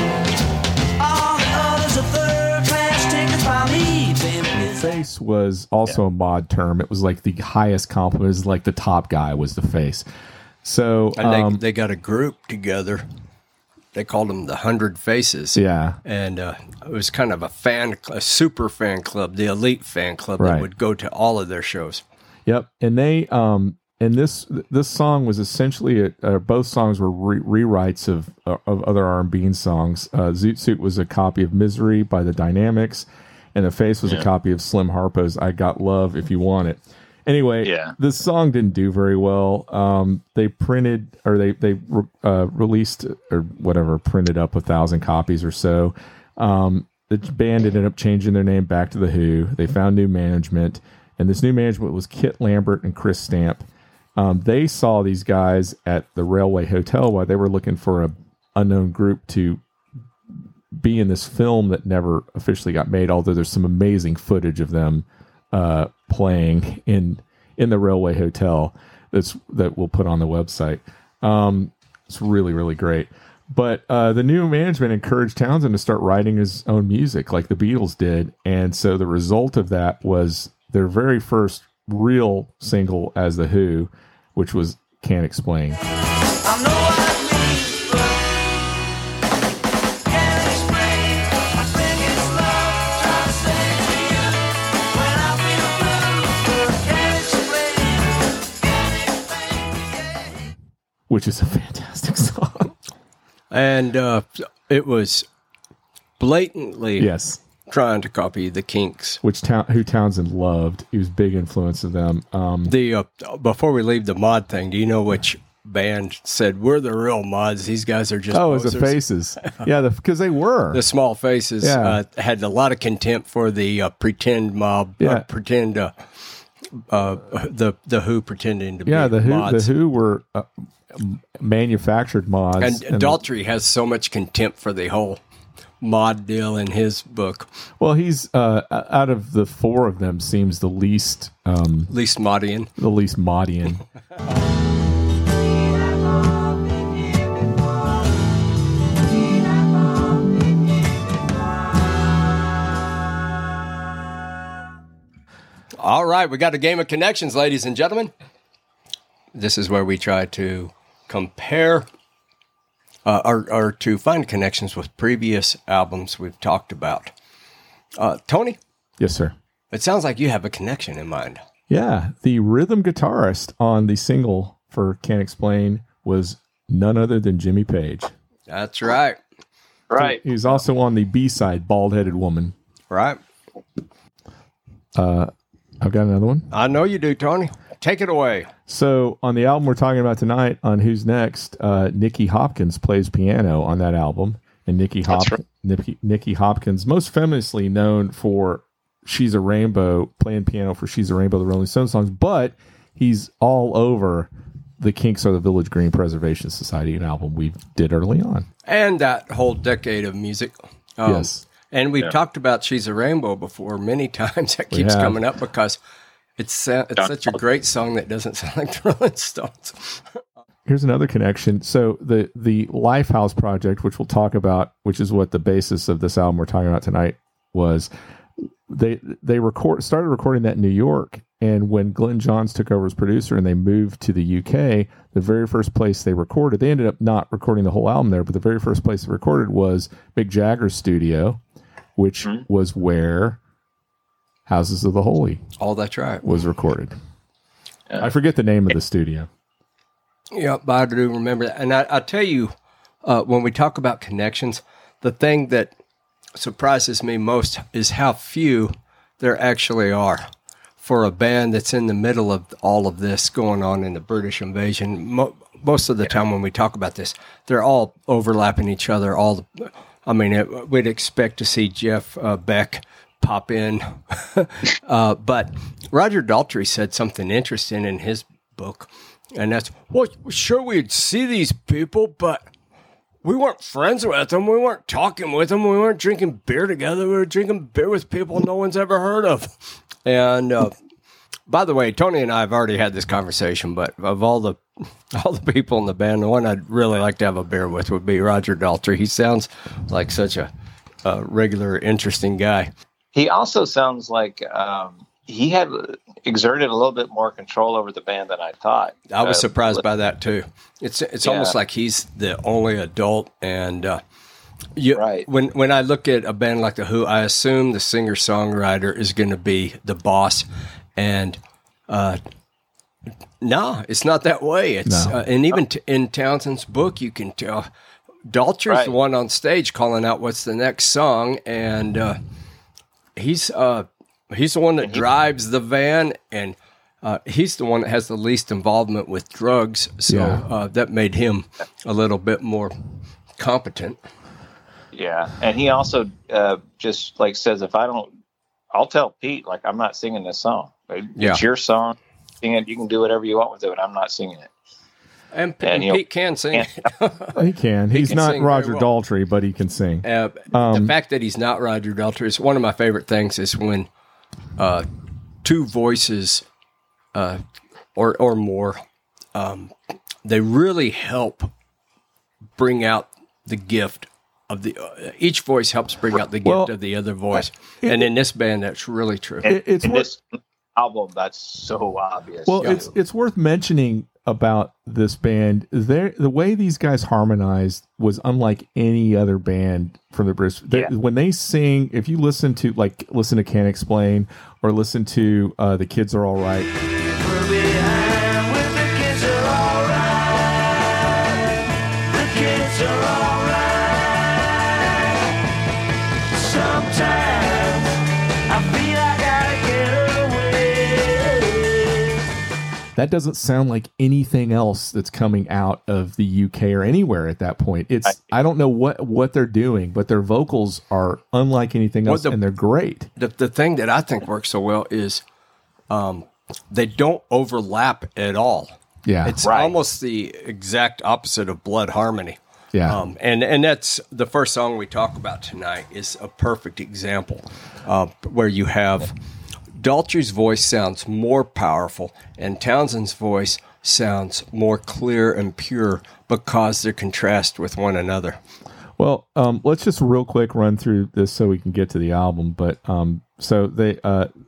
All the others are third class tickets by me. Face was also a mod term. It was like the highest compliment. It was like the top guy was the face. So and they got a group together. They called them the 100 Faces. Yeah. And it was kind of a super fan club, the elite fan club that would go to all of their shows. Yep. And they... And this song was essentially both songs were rewrites of other R&B songs. Zoot Suit was a copy of Misery by the Dynamics, and The Face was a copy of Slim Harpo's I Got Love If You Want It. Anyway, this song didn't do very well. They printed or they released or whatever, printed up 1,000 copies or so. The band ended up changing their name back to The Who. They found new management, and this new management was Kit Lambert and Chris Stamp. They saw these guys at the Railway Hotel while they were looking for an unknown group to be in this film that never officially got made, although there's some amazing footage of them playing in the Railway Hotel that we'll put on the website. It's really, really great. But the new management encouraged Townsend to start writing his own music like the Beatles did, and so the result of that was their very first real single as The Who, which was Can't Explain. I know can't explain. I think it's love trying to stay to you. When I feel blue, can't explain. Which is a fantastic song. And it was blatantly trying to copy the Kinks, who Townsend loved. He was a big influence of them. Before we leave the mod thing, do you know which band said we're the real mods? These guys are just posers. It was the Faces, because they were the Small Faces. Had a lot of contempt for the pretend mob, the Who pretending to be the mods. The Who were manufactured mods, and Daltrey has so much contempt for the whole mod deal in his book. Well, he's out of the four of them seems the least Modian. The least Modian. All right, we got a game of connections, ladies and gentlemen. This is where we try to compare or to find connections with previous albums we've talked about. Tony? Yes, sir. It sounds like you have a connection in mind. Yeah. The rhythm guitarist on the single for Can't Explain was none other than Jimmy Page. That's right. Right. He's also on the B-side, Bald-Headed Woman. Right. I've got another one. I know you do, Tony. Take it away. So on the album we're talking about tonight, on Who's Next, Nicky Hopkins plays piano on that album. And Nicky Hopkins, most famously known for She's a Rainbow, playing piano for She's a Rainbow, the Rolling Stones songs, but he's all over the Kinks or the Village Green Preservation Society, an album we did early on. And that whole decade of music. Yes. And we've talked about She's a Rainbow before many times. That keeps coming up because it's such a great song that doesn't sound like the Rolling Stones. Here's another connection. So the Lifehouse project, which we'll talk about, which is what the basis of this album we're talking about tonight was, they started recording that in New York, and when Glyn Johns took over as producer and they moved to the UK, the very first place they recorded, they ended up not recording the whole album there, but the very first place they recorded was Mick Jagger's studio, which was where Houses of the Holy. Oh, that's right. Was recorded. I forget the name of the studio. Yeah, but I do remember that. And I tell you, when we talk about connections, the thing that surprises me most is how few there actually are for a band that's in the middle of all of this going on in the British invasion. Most of the time when we talk about this, they're all overlapping each other. We'd expect to see Jeff Beck pop in. But Roger Daltrey said something interesting in his book. And that's, well, sure, we'd see these people, but we weren't friends with them. We weren't talking with them. We weren't drinking beer together. We were drinking beer with people no one's ever heard of. And by the way, Tony and I have already had this conversation, but of all the people in the band, the one I'd really like to have a beer with would be Roger Daltrey. He sounds like such a regular, interesting guy. He also sounds like... he had exerted a little bit more control over the band than I thought. I was surprised by that too. It's almost like he's the only adult. And when I look at a band like The Who, I assume the singer-songwriter is going to be the boss. And no, it's not that way. And even in Townshend's book, you can tell Daltrey's the one on stage calling out what's the next song. And he's the one that drives the van, and he's the one that has the least involvement with drugs. So that made him a little bit more competent. Yeah, and he also just like says, "If I don't, I'll tell Pete like I'm not singing this song. It's your song, sing it. You can do whatever you want with it, but I'm not singing it." And Pete can sing. He can. He's not Roger Daltrey, but he can sing. The fact that he's not Roger Daltrey is one of my favorite things. Is when two voices or more, they really help bring out the gift of the. Each voice helps bring out the gift of the other voice, and in this band, that's really true. This album, that's so obvious. Well, it's worth mentioning about this band. The way these guys harmonized was unlike any other band from the British. When they sing, if you listen to Can't Explain or listen to The Kids Are All Right. We're behind with the kids are all right. The kids are all right. Sometimes I feel I gotta get away. That doesn't sound like anything else that's coming out of the UK or anywhere at that point. I don't know what they're doing, but their vocals are unlike anything else, and they're great. The thing that I think works so well is they don't overlap at all. Yeah, it's almost the exact opposite of Blood Harmony. Yeah, and that's the first song we talk about tonight is a perfect example where you have... Daltrey's voice sounds more powerful, and Townshend's voice sounds more clear and pure because they're contrasted with one another. Well, let's just real quick run through this so we can get to the album. But so they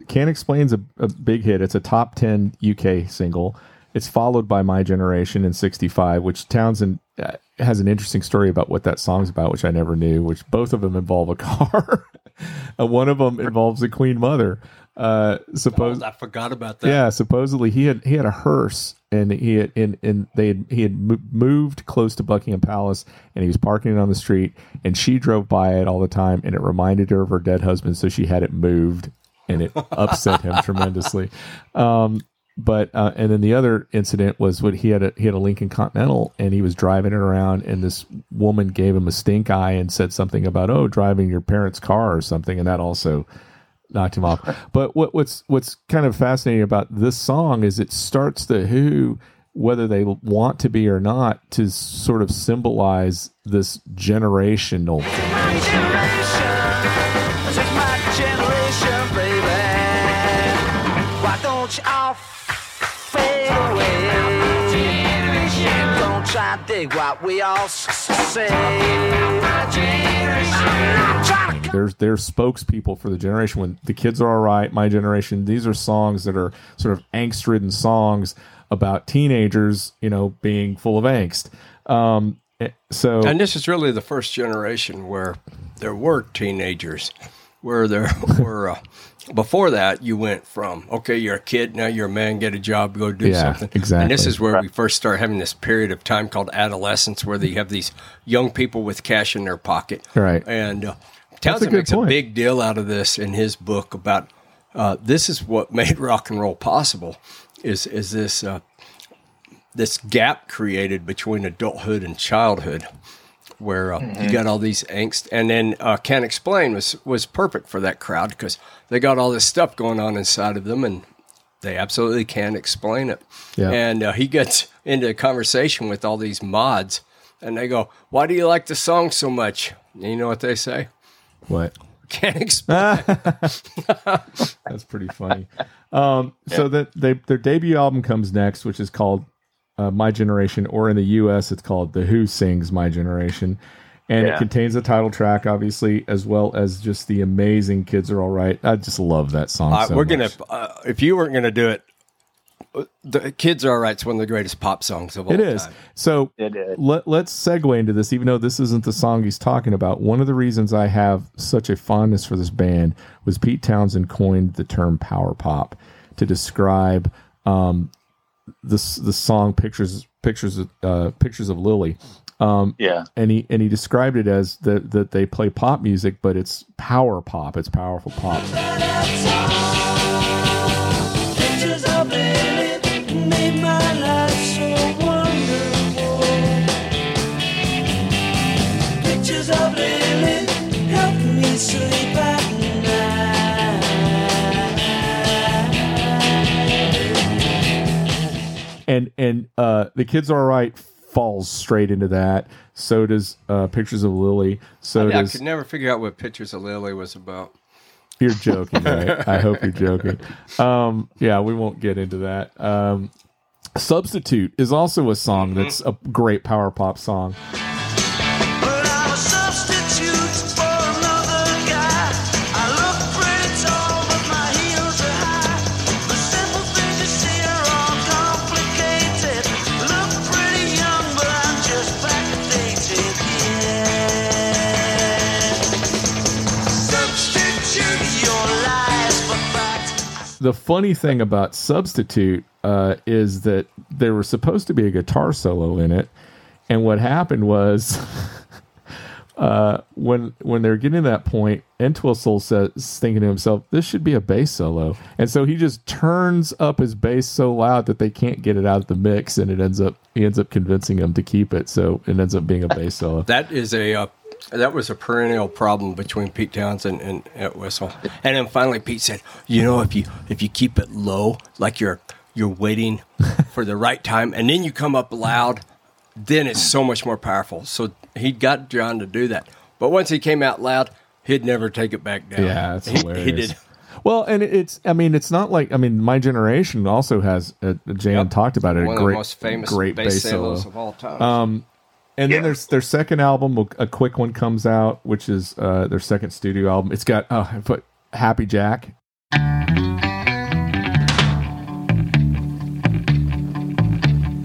Can't Explain's a big hit. It's a top 10 UK single. It's followed by My Generation in '65, which Townshend has an interesting story about what that song's about, which I never knew, which both of them involve a car. One of them involves the Queen Mother. I forgot about that. Yeah, supposedly he had a hearse, and he had moved close to Buckingham Palace, and he was parking it on the street, and she drove by it all the time, and it reminded her of her dead husband, so she had it moved and it upset him tremendously. And then the other incident was when he had a Lincoln Continental and he was driving it around, and this woman gave him a stink eye and said something about, oh, driving your parents' car or something. And that also knocked him off. But what's kind of fascinating about this song is it starts The Who, whether they want to be or not, to sort of symbolize this generational. It's my generation. This is my generation, baby. Why don't you all fade away? Don't try to dig what we all say. They're spokespeople for the generation. When the kids are all right, my generation, these are songs that are sort of angst-ridden songs about teenagers, being full of angst. And this is really the first generation where there were teenagers, where there were, before that you went from, okay, you're a kid, now you're a man, get a job, go do something. Exactly. And this is where we first start having this period of time called adolescence, where you have these young people with cash in their pocket. Right. And Townsend makes a big deal out of this in his book about, this is what made rock and roll possible. Is this this gap created between adulthood and childhood, where you got all these angst, and then Can't Explain was perfect for that crowd, because they got all this stuff going on inside of them, and they absolutely can't explain it. Yeah. And he gets into a conversation with all these mods, and they go, "Why do you like the song so much?" And you know what they say? What? Can't explain. That's pretty funny. So their debut album comes next, which is called My Generation, or in the U.S. it's called The Who Sings My Generation, and it contains the title track, obviously, as well as just the amazing Kids Are All Right. I just love that song. If you weren't gonna do it, the Kids Are All Right is one of the greatest pop songs of all time. It is. So let's segue into this, even though this isn't the song he's talking about. One of the reasons I have such a fondness for this band was Pete Townshend coined the term power pop to describe the song Pictures of Lily. And he described it as that they play pop music, but it's power pop. It's powerful pop. Pictures of Lily. Made my life so wonderful. Pictures of Lily help me sleep at night. And The Kids Are Right falls straight into that. So does Pictures of Lily. I could never figure out what Pictures of Lily was about. You're joking, right? I hope you're joking. We won't get into that. Substitute is also a song that's a great power pop song. But I'm a substitute for another guy. I look pretty tall, but my heels are high. The simple things you see are all complicated. Look pretty young, but I'm just backdated. Substitute. The funny thing about Substitute is that there was supposed to be a guitar solo in it, and what happened was when they're getting to that point, Entwistle says, thinking to himself, "This should be a bass solo," and so he just turns up his bass so loud that they can't get it out of the mix, and he ends up convincing them to keep it, so it ends up being a bass solo. That was a perennial problem between Pete Townshend and Entwistle. And then finally Pete said, if you keep it low, like you're waiting for the right time, and then you come up loud, then it's so much more powerful. So he got John to do that. But once he came out loud, he'd never take it back down. Yeah, that's hilarious. He did. Well, and it's not like My Generation also has, Jan talked about it, one of the most famous bass solos of all time. And then there's their second album, a quick one comes out, which is their second studio album. It's got Happy Jack.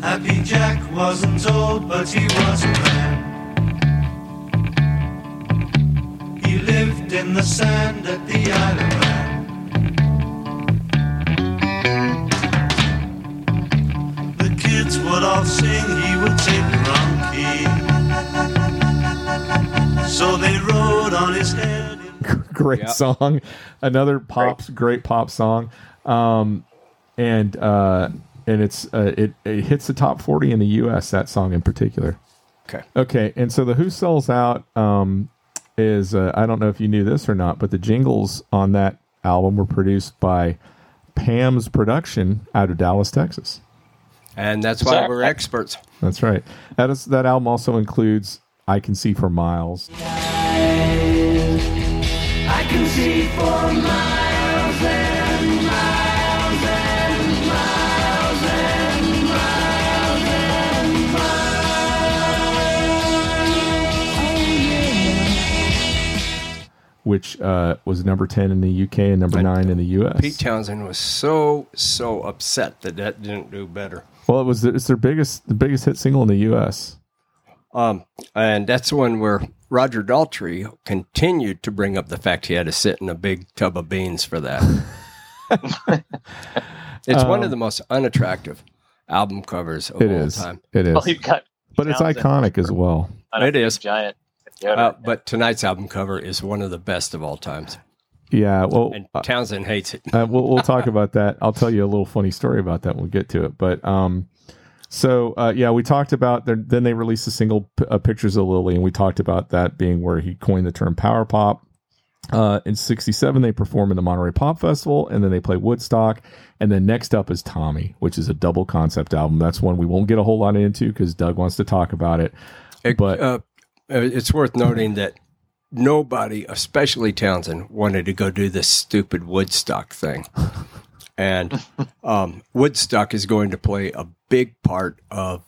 Happy Jack wasn't old, but he was a man. He lived in the sand at the Isle of Man. The kids would all sing, he would take wrong. So they rode on his head. great song. Another great pop song. And it hits the top 40 in the U.S., that song in particular. Okay. And so the Who Sells Out is, I don't know if you knew this or not, but the jingles on that album were produced by Pam's Production out of Dallas, Texas. And that's why we're experts. That's right. That album also includes I Can See for Miles. I can see for miles and miles and miles and miles and miles. Which was number 10 in the UK and number 9 in the US. Pete Townshend was so upset that didn't do better. Well, it's their biggest hit single in the US. And that's the one where Roger Daltrey continued to bring up the fact he had to sit in a big tub of beans for that. It's one of the most unattractive album covers of all time. It is. Well, but it's iconic as well. It is. Giant. But tonight's album cover is one of the best of all times. Yeah. Well, and Townshend hates it. We'll talk about that. I'll tell you a little funny story about that when we get to it. But, so, we talked about then they released the single Pictures of Lily, and we talked about that being where he coined the term power pop. In 1967, they perform in the Monterey Pop Festival, and then they play Woodstock. And then next up is Tommy, which is a double concept album. That's one we won't get a whole lot into because Doug wants to talk about it. But it's worth noting that nobody, especially Townshend, wanted to go do this stupid Woodstock thing. And Woodstock is going to play a big part of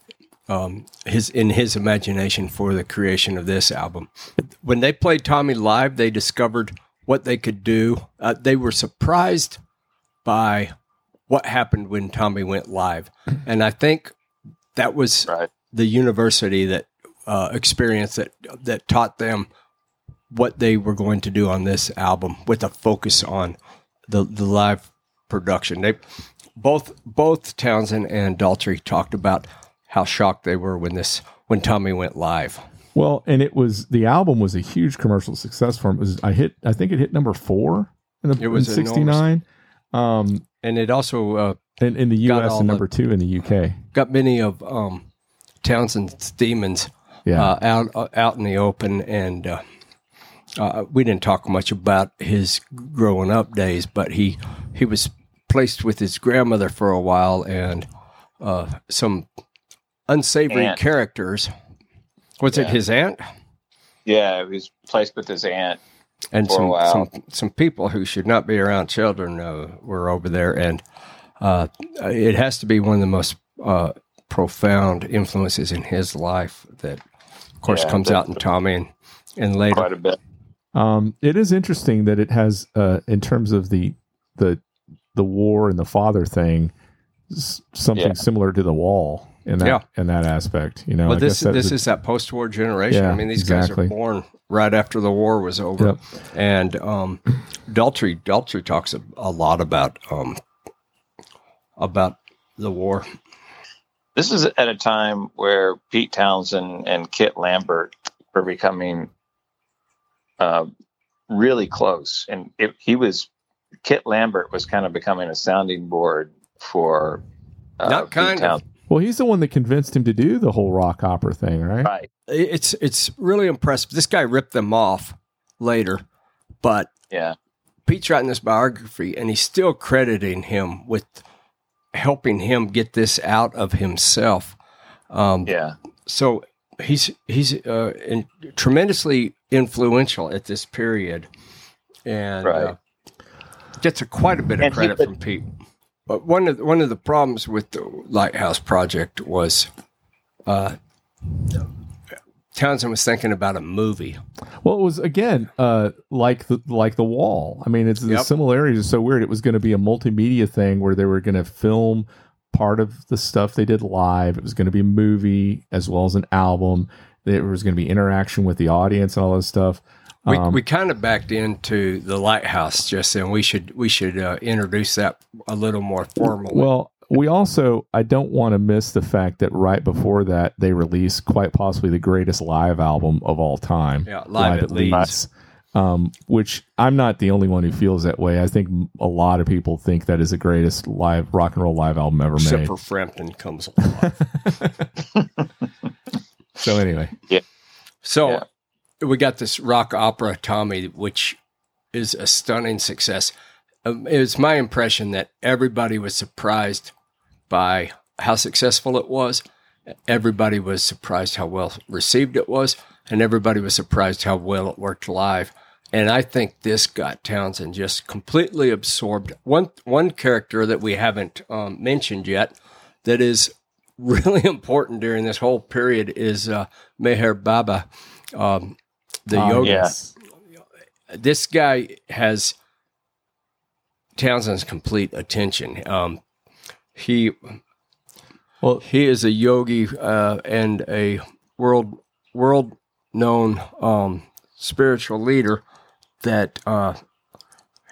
his imagination for the creation of this album. When they played Tommy live, they discovered what they could do. They were surprised by what happened when Tommy went live. And I think that was the university that experience that taught them what they were going to do on this album with a focus on the live production. They both Townshend and Daltrey talked about how shocked they were when Tommy went live. Well, and the album was a huge commercial success for him. I think it hit number 4 in 1969, and it also in the U.S. and number 2 in the U.K. Got many of Townshend's demons out in the open, and we didn't talk much about his growing up days, but he was placed with his grandmother for a while, and some unsavory characters. Was it his aunt? Yeah, he was placed with his aunt and for a while. Some people who should not be around children were over there, and it has to be one of the most profound influences in his life that, of course, comes out in Tommy and later. Quite a bit. It is interesting that it has, in terms of the war and the father thing, something similar to The Wall in that aspect, you know. But this is that post-war generation. Yeah, I mean, these guys are born right after the war was over. Yep. And Daltrey talks a lot about the war. This is at a time where Pete Townshend and Kit Lambert were becoming really close, and Kit Lambert was kind of becoming a sounding board for not kind of. Well, he's the one that convinced him to do the whole rock opera thing, right? Right. It's really impressive. This guy ripped them off later, but Pete's writing this biography, and he's still crediting him with helping him get this out of himself. So he's tremendously influential at this period, and gets quite a bit of credit from Pete. But one of the problems with the Lifehouse project was Townshend was thinking about a movie. Well, it was again like the Wall. I mean, the similarities are so weird. It was going to be a multimedia thing where they were going to film part of the stuff they did live. It was going to be a movie as well as an album. There was going to be interaction with the audience and all this stuff. We kind of backed into the Lifehouse just then. We should introduce that a little more formally. Well, we also, I don't want to miss the fact that right before that, they released quite possibly the greatest live album of all time. Yeah, Live at Leeds. Which I'm not the only one who feels that way. I think a lot of people think that is the greatest live rock and roll live album ever made. Except for Frampton Comes Alive. So anyway. Yeah. So we got this rock opera, Tommy, which is a stunning success. It was my impression that everybody was surprised by how successful it was. Everybody was surprised how well received it was. And everybody was surprised how well it worked live. And I think this got Townshend just completely absorbed. One character that we haven't mentioned yet that is really important during this whole period is Meher Baba, the yogi. Yeah. This guy has Townshend's complete attention. He is a yogi and a world known spiritual leader that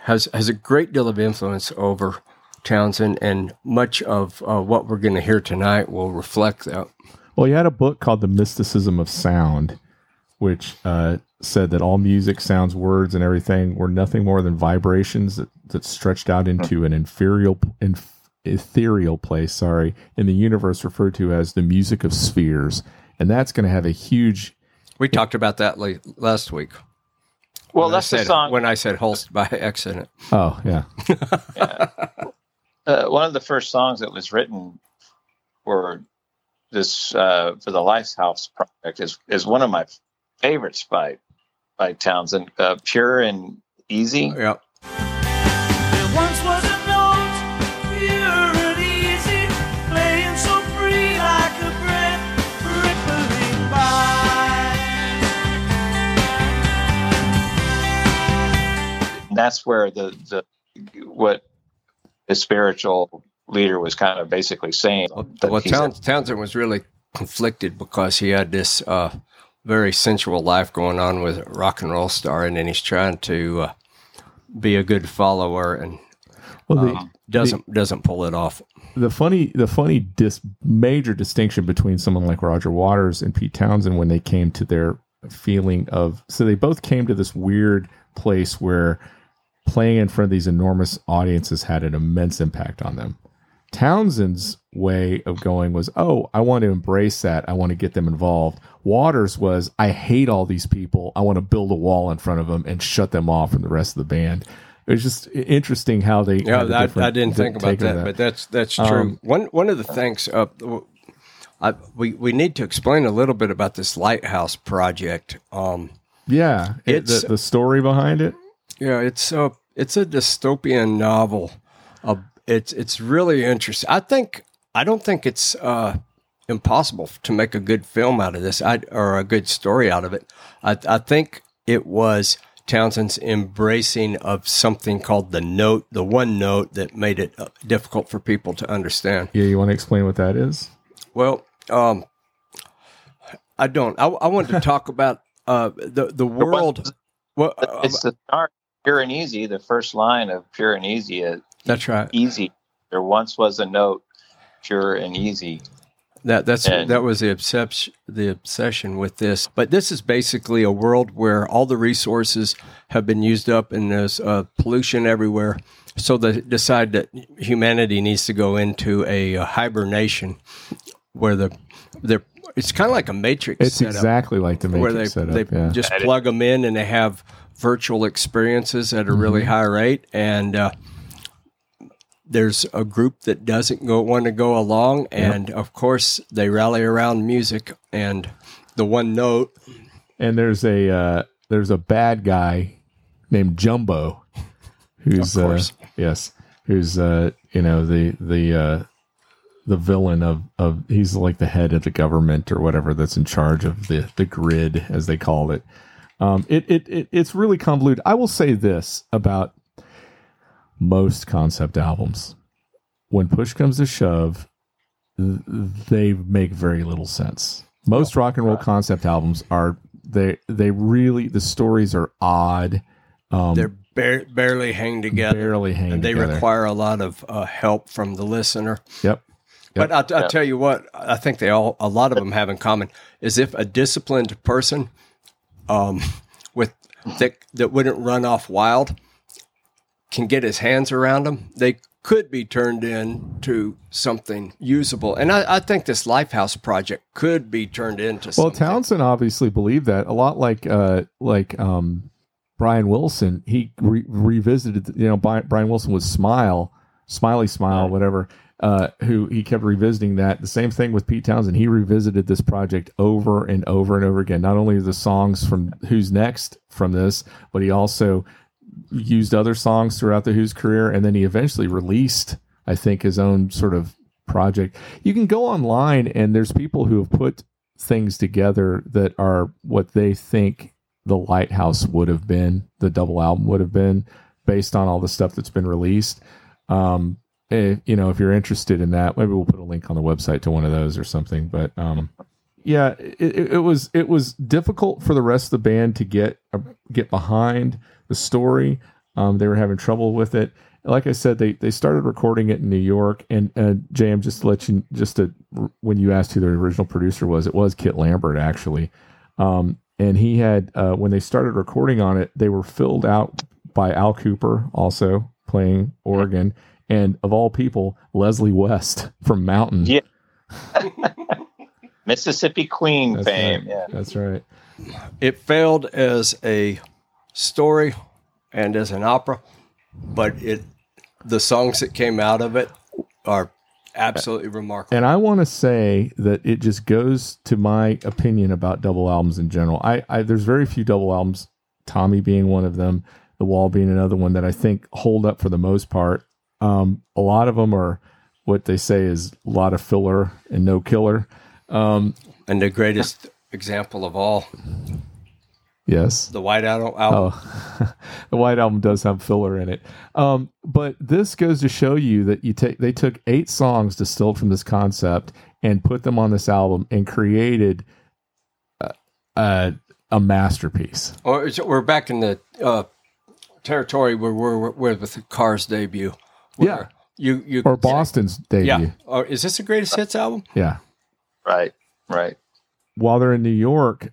has a great deal of influence over Townshend, and much of what we're going to hear tonight will reflect that. Well, he had a book called The Mysticism of Sound, which said that all music, sounds, words, and everything were nothing more than vibrations that stretched out into an ethereal place, in the universe, referred to as the music of spheres. And that's going to have a huge... We talked about that last week. Well, that's the song... When I said Holst by accident. Oh, yeah. Yeah. One of the first songs that was written were this for the Lifehouse project is one of my favorites by Townshend. Pure and Easy. Yeah. There once was a note, pure and easy, playing so free like a breath rippling by. And that's where what the spiritual leader was kind of basically saying. Well, Townshend was really conflicted because he had this very sensual life going on with a rock and roll star, and then he's trying to be a good follower, and doesn't pull it off. The funny major distinction between someone like Roger Waters and Pete Townshend when they came to their feeling of, so they both came to this weird place where playing in front of these enormous audiences had an immense impact on them. Townshend's way of going was, I want to embrace that. I want to get them involved. Waters was, I hate all these people. I want to build a wall in front of them and shut them off from the rest of the band. It was just interesting how they... Yeah, I didn't think about that, but that's true. One of the things, we need to explain a little bit about this Lifehouse project. Yeah, it's the story behind it. Yeah, it's a dystopian novel. It's really interesting. I don't think it's impossible to make a good film out of this, or a good story out of it. I think it was Townshend's embracing of something called the one note, that made it difficult for people to understand. Yeah, you want to explain what that is? Well, I don't. I wanted to talk about the world. Well, it's the start. Pure and easy. The first line of Pure and Easy is... That's right. Easy. There once was a note, pure and easy. That was the obsession with this. But this is basically a world where all the resources have been used up, and there's pollution everywhere. So they decide that humanity needs to go into a hibernation, where it's kind of like a Matrix. It's setup, exactly like the Matrix setup. They just plug them in, and they have virtual experiences at a really high rate, and there's a group that doesn't want to go along, and of course they rally around music and the one note. And there's a bad guy named Jumbo, who's of course. Who's the villain of he's like the head of the government or whatever that's in charge of the grid, as they call it. It's really convoluted. I will say this about most concept albums: when push comes to shove, they make very little sense. Most rock and roll concept albums are the stories are odd. They're barely hang together. They require a lot of help from the listener. Yep. But I'll tell you what, I think a lot of them have in common is if a disciplined person with that wouldn't run off wild can get his hands around them, they could be turned into something usable. And I think this Lifehouse project could be turned into something. Well, Townsend obviously believed that. A lot like Brian Wilson, he revisited, Brian Wilson was Smiley Smile, right, whatever, who he kept revisiting that. The same thing with Pete Townshend. He revisited this project over and over and over again. Not only the songs from Who's Next from this, but he also used other songs throughout the Who's career, and then he eventually released, I think, his own sort of project. You can go online, and there's people who have put things together that are what they think the Lifehouse would have been, the double album would have been, based on all the stuff that's been released. If you're interested in that, maybe we'll put a link on the website to one of those or something. But it was difficult for the rest of the band to get behind the story. They were having trouble with it. Like I said, they started recording it in New York. And JM, just to let you, when you asked who their original producer was, it was Kit Lambert actually. And he had when they started recording on it, they were filled out by Al Cooper, also playing organ, and of all people, Leslie West from Mountain. Yeah. Mississippi Queen that's fame. Right. Yeah. That's right. It failed as a story and as an opera, but the songs that came out of it are absolutely remarkable. And I want to say that it just goes to my opinion about double albums in general. I there's very few double albums, Tommy being one of them, The Wall being another one, that I think hold up for the most part. A lot of them are what they say is a lot of filler and no killer. And the greatest example of all, yes, the White Album. Oh, the White Album does have filler in it. But this goes to show you that they took 8 songs distilled from this concept and put them on this album and created a masterpiece. We're back in the territory where we're with the Cars' debut. Yeah. You or Boston's debut. Yeah. Or is this the greatest hits album? Yeah. Right. While they're in New York,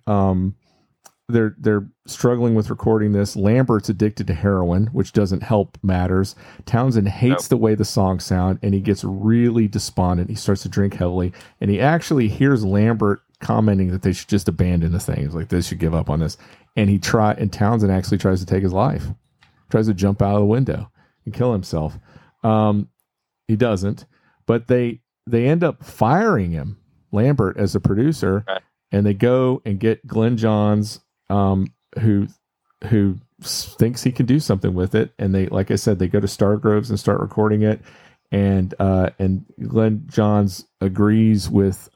they're struggling with recording this. Lambert's addicted to heroin, which doesn't help matters. Townsend hates the way the songs sound, and he gets really despondent. He starts to drink heavily, and he actually hears Lambert commenting that they should just abandon the thing. He's like, they should give up on this. And Townsend actually tries to take his life. Tries to jump out of the window and kill himself. He doesn't, but they end up firing him, Lambert, as a producer, right, and they go and get Glyn Johns, who thinks he can do something with it. And they, like I said, they go to Stargroves and start recording it. And Glyn Johns agrees with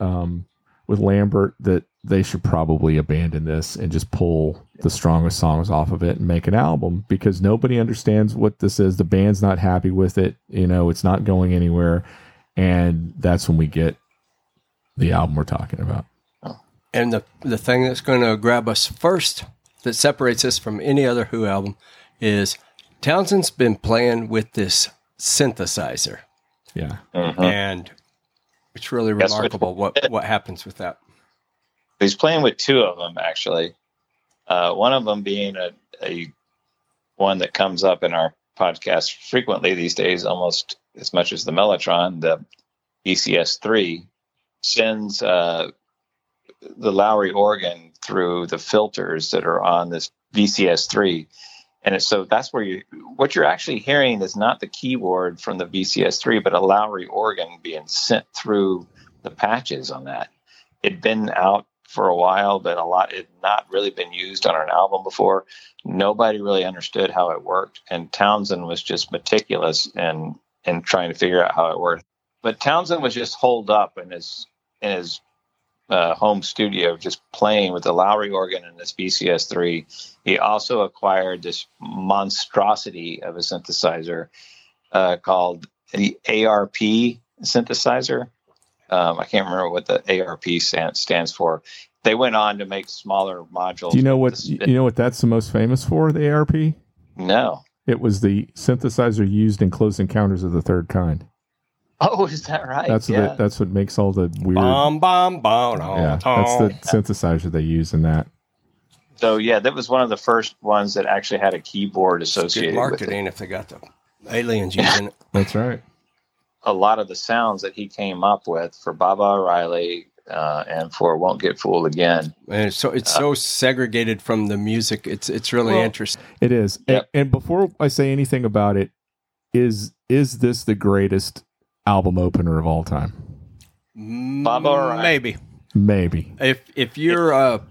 Lambert that they should probably abandon this and just pull the strongest songs off of it and make an album, because nobody understands what this is. The band's not happy with it. It's not going anywhere. And that's when we get the album we're talking about. And the thing that's going to grab us first, that separates us from any other Who album, is Townsend's been playing with this synthesizer. Yeah. Mm-hmm. And it's really remarkable what happens with that. He's playing with two of them, actually. One of them being a one that comes up in our podcast frequently these days, almost as much as the Mellotron, the VCS3, sends the Lowrey organ through the filters that are on this VCS3. And so that's where what you're actually hearing is not the keyboard from the VCS3, but a Lowrey organ being sent through the patches on that. It'd been out for a while, but it had not really been used on an album before. Nobody really understood how it worked. And Townsend was just meticulous in trying to figure out how it worked. But Townsend was just holed up in his home studio, just playing with the Lowrey organ and this VCS3. He also acquired this monstrosity of a synthesizer called the ARP synthesizer. I can't remember what the ARP stands for. They went on to make smaller modules. Do you know what that's the most famous for, the ARP? No. It was the synthesizer used in Close Encounters of the Third Kind. Oh, is that right? That's what makes all the weird. That's the synthesizer they use in that. So yeah, that was one of the first ones that actually had a keyboard associated with it. Good marketing if they got the aliens using it. That's right. A lot of the sounds that he came up with for Baba O'Reilly and for Won't Get Fooled Again. And so it's so segregated from the music. It's really interesting. It is. Yep. And before I say anything about it, is this the greatest album opener of all time? Baba O'Reilly. Maybe. If you're a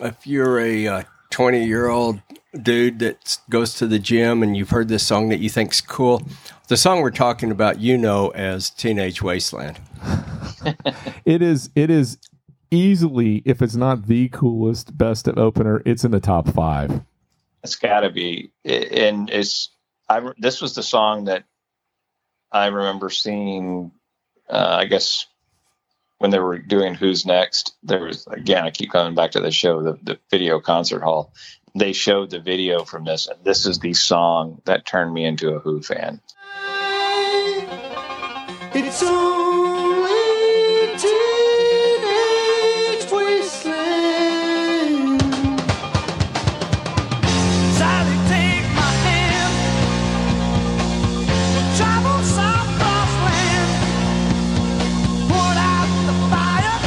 20-year-old dude that goes to the gym and you've heard this song that you think's cool, the song we're talking about, you know, as Teenage Wasteland. It is easily, if it's not the coolest, best of opener, it's in the top five. It's got to be. And this was the song that I remember seeing, I guess, when they were doing Who's Next. There was, again, I keep coming back to the show, the video concert hall. They showed the video from this, and this is the song that turned me into a Who fan. It's only teenage wasteland. Sally, take my hand. Travel south of land. Put out the fire.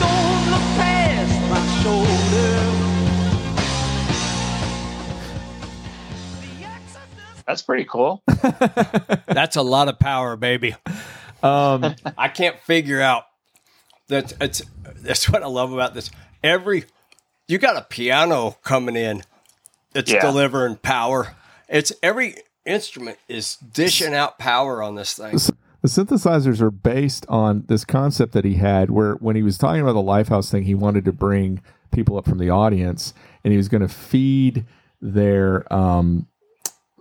Don't look past my shoulder. That's pretty cool. That's a lot of power, baby. I can't figure out that. That's what I love about this. You got a piano coming in that's delivering power. It's every instrument is dishing out power on this thing. The synthesizers are based on this concept that he had, where when he was talking about the Lifehouse thing, he wanted to bring people up from the audience, and he was going to feed their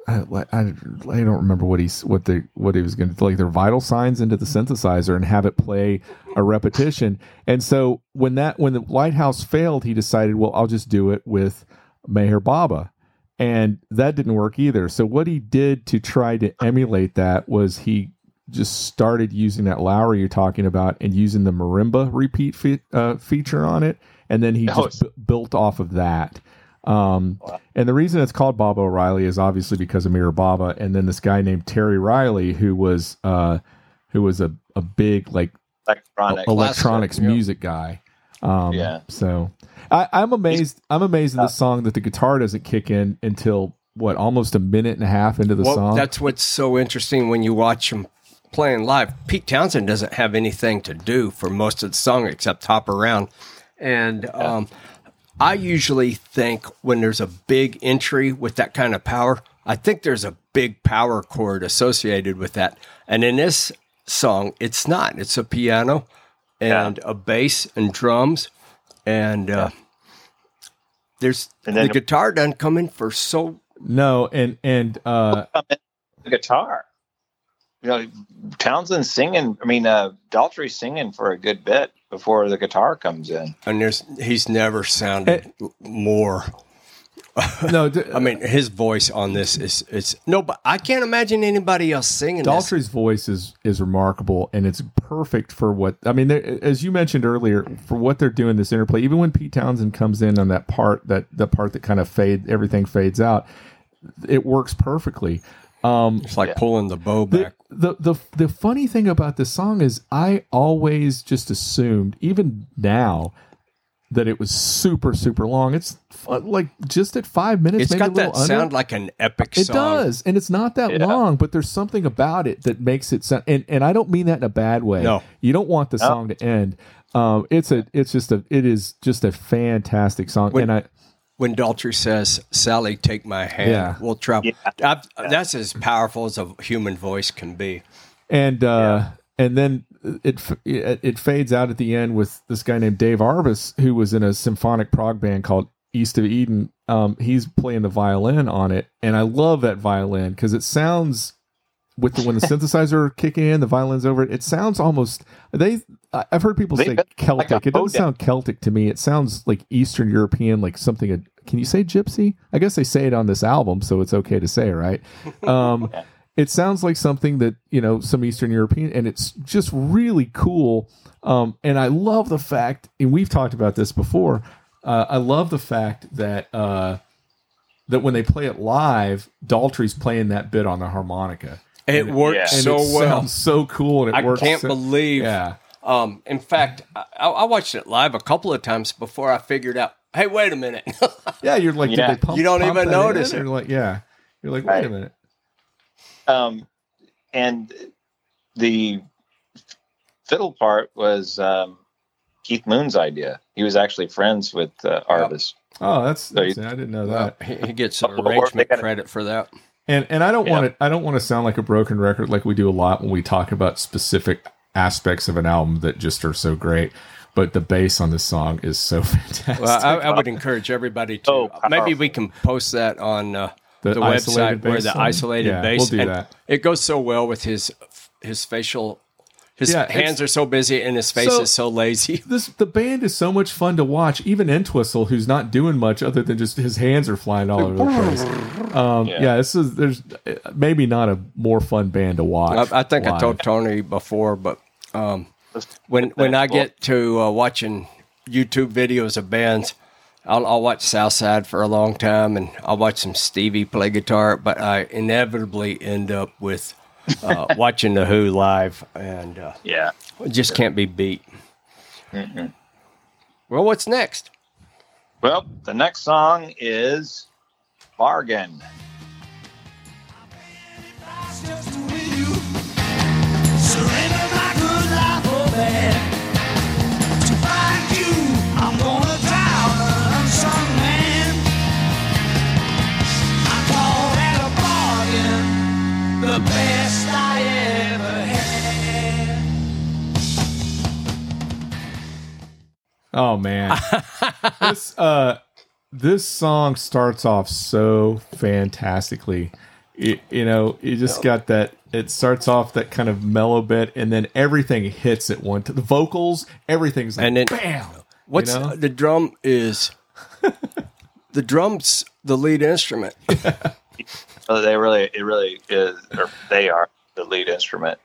I don't remember what he was going to like their vital signs into the synthesizer and have it play a repetition. And so when the Lifehouse failed, he decided, well, I'll just do it with Meher Baba, and that didn't work either. So what he did to try to emulate that was he just started using that Lowrey you're talking about and using the marimba repeat feature on it, and then he just built off of that. And the reason it's called Baba O'Reilly is obviously because of Meher Baba, and then this guy named Terry Riley, who was a big like electronics music guy. So I'm amazed. I'm amazed in the song that the guitar doesn't kick in until almost a minute and a half into the song. That's what's so interesting when you watch him playing live. Pete Townshend doesn't have anything to do for most of the song except hop around, and I usually think when there's a big entry with that kind of power, I think there's a big power chord associated with that. And in this song, it's not. It's a piano and a bass and drums. And the guitar doesn't come in for so... No, and the guitar. You know, Townshend's singing, Daltrey's singing for a good bit before the guitar comes in, and he's never sounded more. No, his voice on this is no, but I can't imagine anybody else singing. Daltrey's voice is remarkable, and it's perfect for what as you mentioned earlier, for what they're doing this interplay. Even when Pete Townshend comes in on that part, that kind of fades out, it works perfectly. It's like pulling the bow back. The funny thing about this song is I always just assumed, even now, that it was super, super long. It's like just at 5 minutes. It's maybe got that sound like an epic song. It does, and it's not that long, but there's something about it that makes it sound. And I don't mean that in a bad way. No, you don't want the song to end. It is just a fantastic song, When Daltrey says, "Sally, take my hand," we'll travel. Yeah. That's as powerful as a human voice can be. And and then it fades out at the end with this guy named Dave Arbus, who was in a symphonic prog band called East of Eden. He's playing the violin on it, and I love that violin because it sounds when the synthesizer kicking in, the violin's over it. It sounds almost I've heard people say Celtic. It doesn't sound Celtic to me. It sounds like Eastern European, like something. Can you say gypsy? I guess they say it on this album, so it's okay to say, right? It sounds like something that, some Eastern European, and it's just really cool. And I love the fact, and we've talked about this before, I love the fact that that when they play it live, Daltrey's playing that bit on the harmonica. It works so well. It sounds so cool. And it works. I can't believe. Yeah. In fact, I watched it live a couple of times before I figured out, hey, wait a minute. Yeah, you're like, yeah. Did they pump, you don't even notice it. You're like, yeah. You're like, wait a minute. And the fiddle part was Keith Moon's idea. He was actually friends with Arvis. Oh, that's I didn't know that. He gets some arrangement credit for that. And I don't want to. I don't want to sound like a broken record, like we do a lot when we talk about specific aspects of an album that just are so great. But the bass on this song is so fantastic. Well, I would encourage everybody to. Maybe we can post that on the website where the isolated bass. We'll do that. It goes so well with his facial. His hands are so busy and his face is so lazy. The band is so much fun to watch. Even Entwistle, who's not doing much other than just his hands are flying all over the place. There's maybe not a more fun band to watch. I think live. I told Tony before, but when I get to watching YouTube videos of bands, I'll watch Southside for a long time, and I'll watch some Stevie play guitar, but I inevitably end up with... watching The Who live, and just can't be beat. Mm-hmm. Well, what's next? Well, the next song is Bargain. Surrender my good life for that. To find you, I'm gonna die an unsung man. I call that a bargain, the best. Oh man, this song starts off so fantastically. It just got that. It starts off that kind of mellow bit, and then everything hits at once. The vocals, everything's like, and then bam. What's the drum is? The drum's the lead instrument. Oh, it really is. Or they are the lead instrument.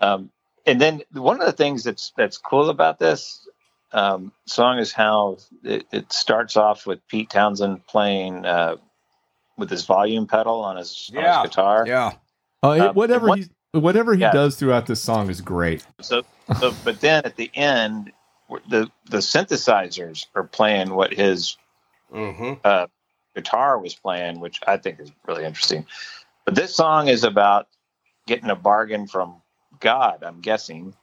And then one of the things that's cool about this. Song is how it starts off with Pete Townshend playing with his volume pedal on his guitar. Yeah, whatever he does throughout this song is great. So but then at the end, the synthesizers are playing what his guitar was playing, which I think is really interesting. But this song is about getting a bargain from God, I'm guessing.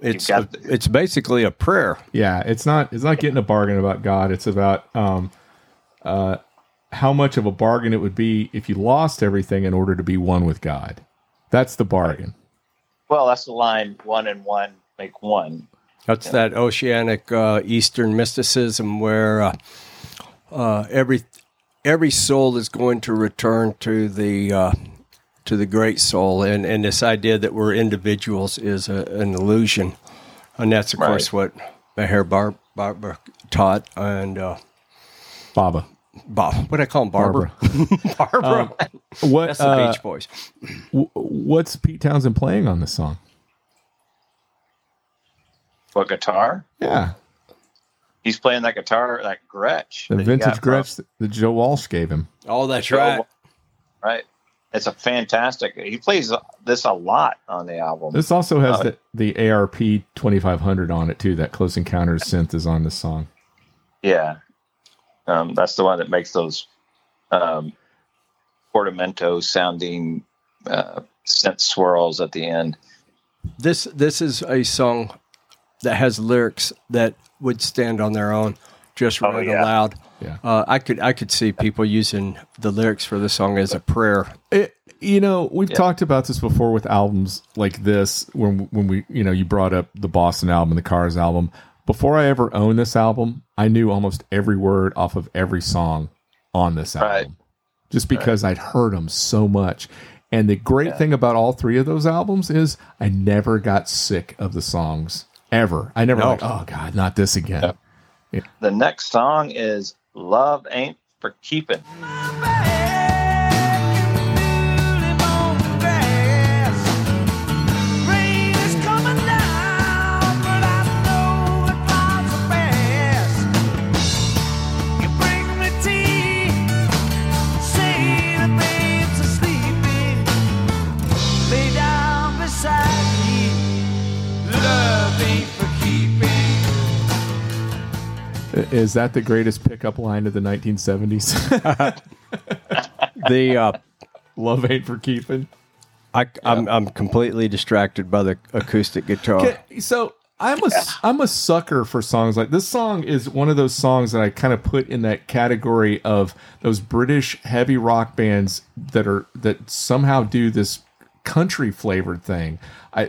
It's basically a prayer. Yeah, it's not getting a bargain about God. It's about how much of a bargain it would be if you lost everything in order to be one with God. That's the bargain. Well, that's the line, one and one make one. That's that oceanic Eastern mysticism where every soul is going to return to the great soul, and this idea that we're individuals is an illusion, and that's of course what Meher Baba taught, and Baba. What I call him, Barbara. Barbara. That's the Beach Boys. What's Pete Townshend playing on this song? What guitar? Yeah, he's playing that guitar, that Gretsch, the vintage Gretsch that Joe Walsh gave him. Oh, that's right. Right. It's a fantastic. He plays this a lot on the album. This also has the ARP 2500 on it too. That Close Encounters synth is on this song. Yeah, that's the one that makes those portamento sounding synth swirls at the end. This is a song that has lyrics that would stand on their own, just read aloud. Yeah. I could see people using the lyrics for the song as a prayer. We've talked about this before with albums like this. When we, you brought up the Boston album, the Cars album. Before I ever owned this album, I knew almost every word off of every song on this album, just because I'd heard them so much. And the great thing about all three of those albums is I never got sick of the songs ever. I never like, oh God, not this again. Yeah. Yeah. The next song is Love Ain't For Keepin'. Is that the greatest pickup line of the 1970s? The love ain't for keeping. I'm completely distracted by the acoustic guitar. Okay, so I'm a sucker for songs like this. Song is one of those songs that I kind of put in that category of those British heavy rock bands that somehow do this country flavored thing.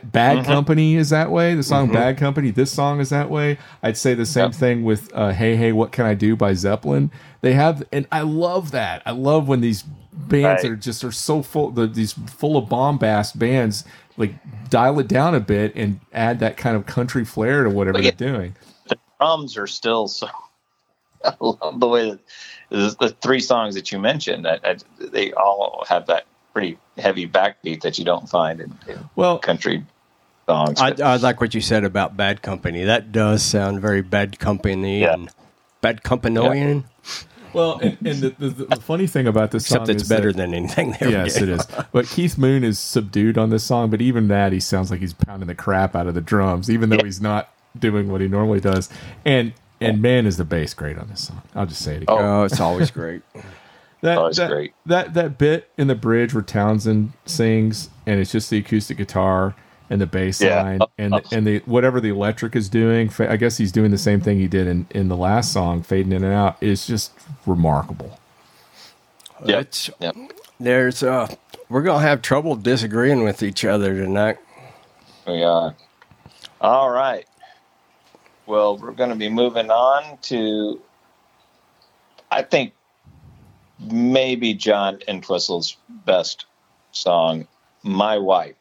Bad Company is that way. The song Bad Company, this song is that way. I'd say the same thing with Hey Hey What Can I Do by Zeppelin. They have, and I love that. I love when these bands are so full, these full of bombast bands, like dial it down a bit and add that kind of country flair to whatever they're doing. The drums are still so. I love the way that the three songs that you mentioned, they all have that pretty heavy backbeat that you don't find in country songs. I like what you said about Bad Company. That does sound very Bad Company and Bad Companian. Yeah. Well, and the funny thing about this song is... Except it's better than anything there. Yes, it is. But Keith Moon is subdued on this song, but even that, he sounds like he's pounding the crap out of the drums, even though he's not doing what he normally does. And man, is the bass great on this song. I'll just say it again. Oh, it's always great. Great. That bit in the bridge where Townsend sings, and it's just the acoustic guitar and the bass line and the whatever the electric is doing. I guess he's doing the same thing he did in the last song, fading in and out. It's just remarkable. Yeah, there's we're gonna have trouble disagreeing with each other tonight. We are. All right. Well, we're gonna be moving on to, I think, maybe John Entwistle's best song, My Wife.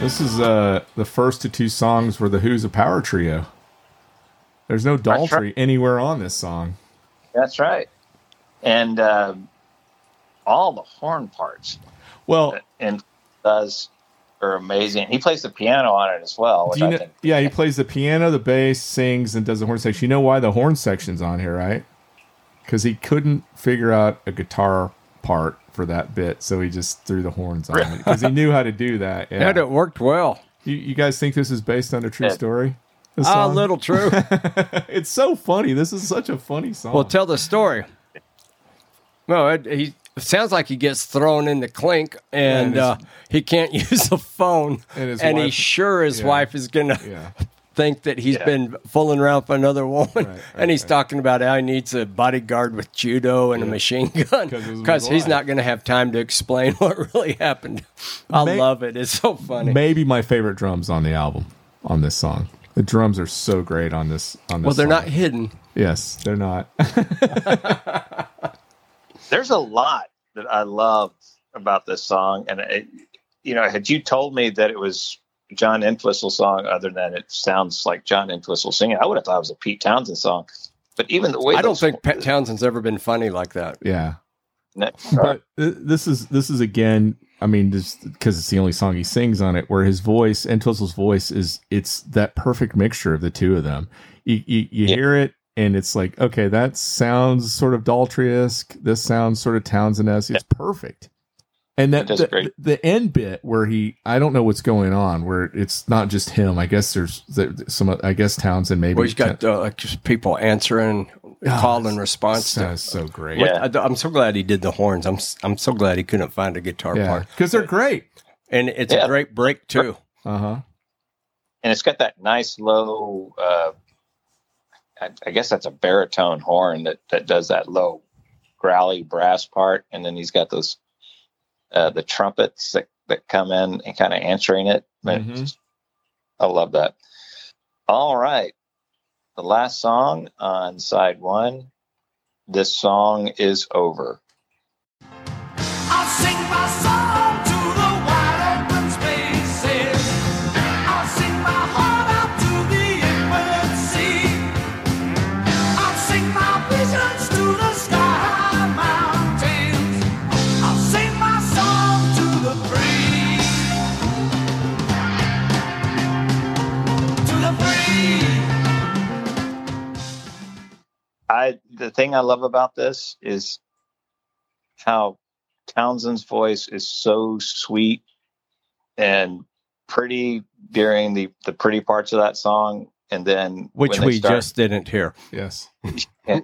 This is the first of two songs where the Who's a power trio. There's no Daltrey anywhere on this song. That's right. And all the horn parts. Well, and does are amazing. He plays the piano on it as well. Which I think, he plays the piano, the bass, sings, and does the horn section. You know why the horn section's on here, right? Because he couldn't figure out a guitar part for that bit, so he just threw the horns on it because he knew how to do that. Yeah, and it worked well. You guys think this is based on a true story? A little true. It's so funny. This is such a funny song. Well, tell the story. No, it sounds like he gets thrown in the clink, and he can't use the phone, and he's sure his wife is going to think that he's been fooling around with another woman, and he's talking about how he needs a bodyguard with judo and a machine gun, because he's not going to have time to explain what really happened. I love it. It's so funny. Maybe my favorite drums on the album, on this song. The drums are so great on this song. Well, they're not hidden. Yes, they're not. There's a lot that I loved about this song, and had you told me that it was a John Entwistle song, other than it sounds like John Entwistle singing, I would have thought it was a Pete Townshend song. But even the way I don't think Pete Townshend's ever been funny like that. Yeah, but this is again, I mean, just because it's the only song he sings on it, where his voice, Entwistle's voice, it's that perfect mixture of the two of them. You hear it. And it's like, okay, that sounds sort of Daltrey-esque. This sounds sort of Townsend-esque. It's perfect. And that the end bit where I don't know what's going on, where it's not just him. I guess there's Townsend maybe. Well, he's got just people answering, call and response. That's so great. Yeah. I'm so glad he did the horns. I'm so glad he couldn't find a guitar part. Because they're great. And it's a great break, too. Uh-huh. And it's got that nice low... I guess that's a baritone horn that does that low growly brass part. And then he's got those, the trumpets that come in and kind of answering it. I love that. All right. The last song on side one, This Song Is Over. I'll sing my song to the wide open spaces. I'll sing my heart out to the infinite sea. I'll sing my visions to the sky mountains. I'll sing The thing I love about this is how Townshend's voice is so sweet and pretty during the pretty parts of that song, and then which we just didn't hear. Yes. Yeah.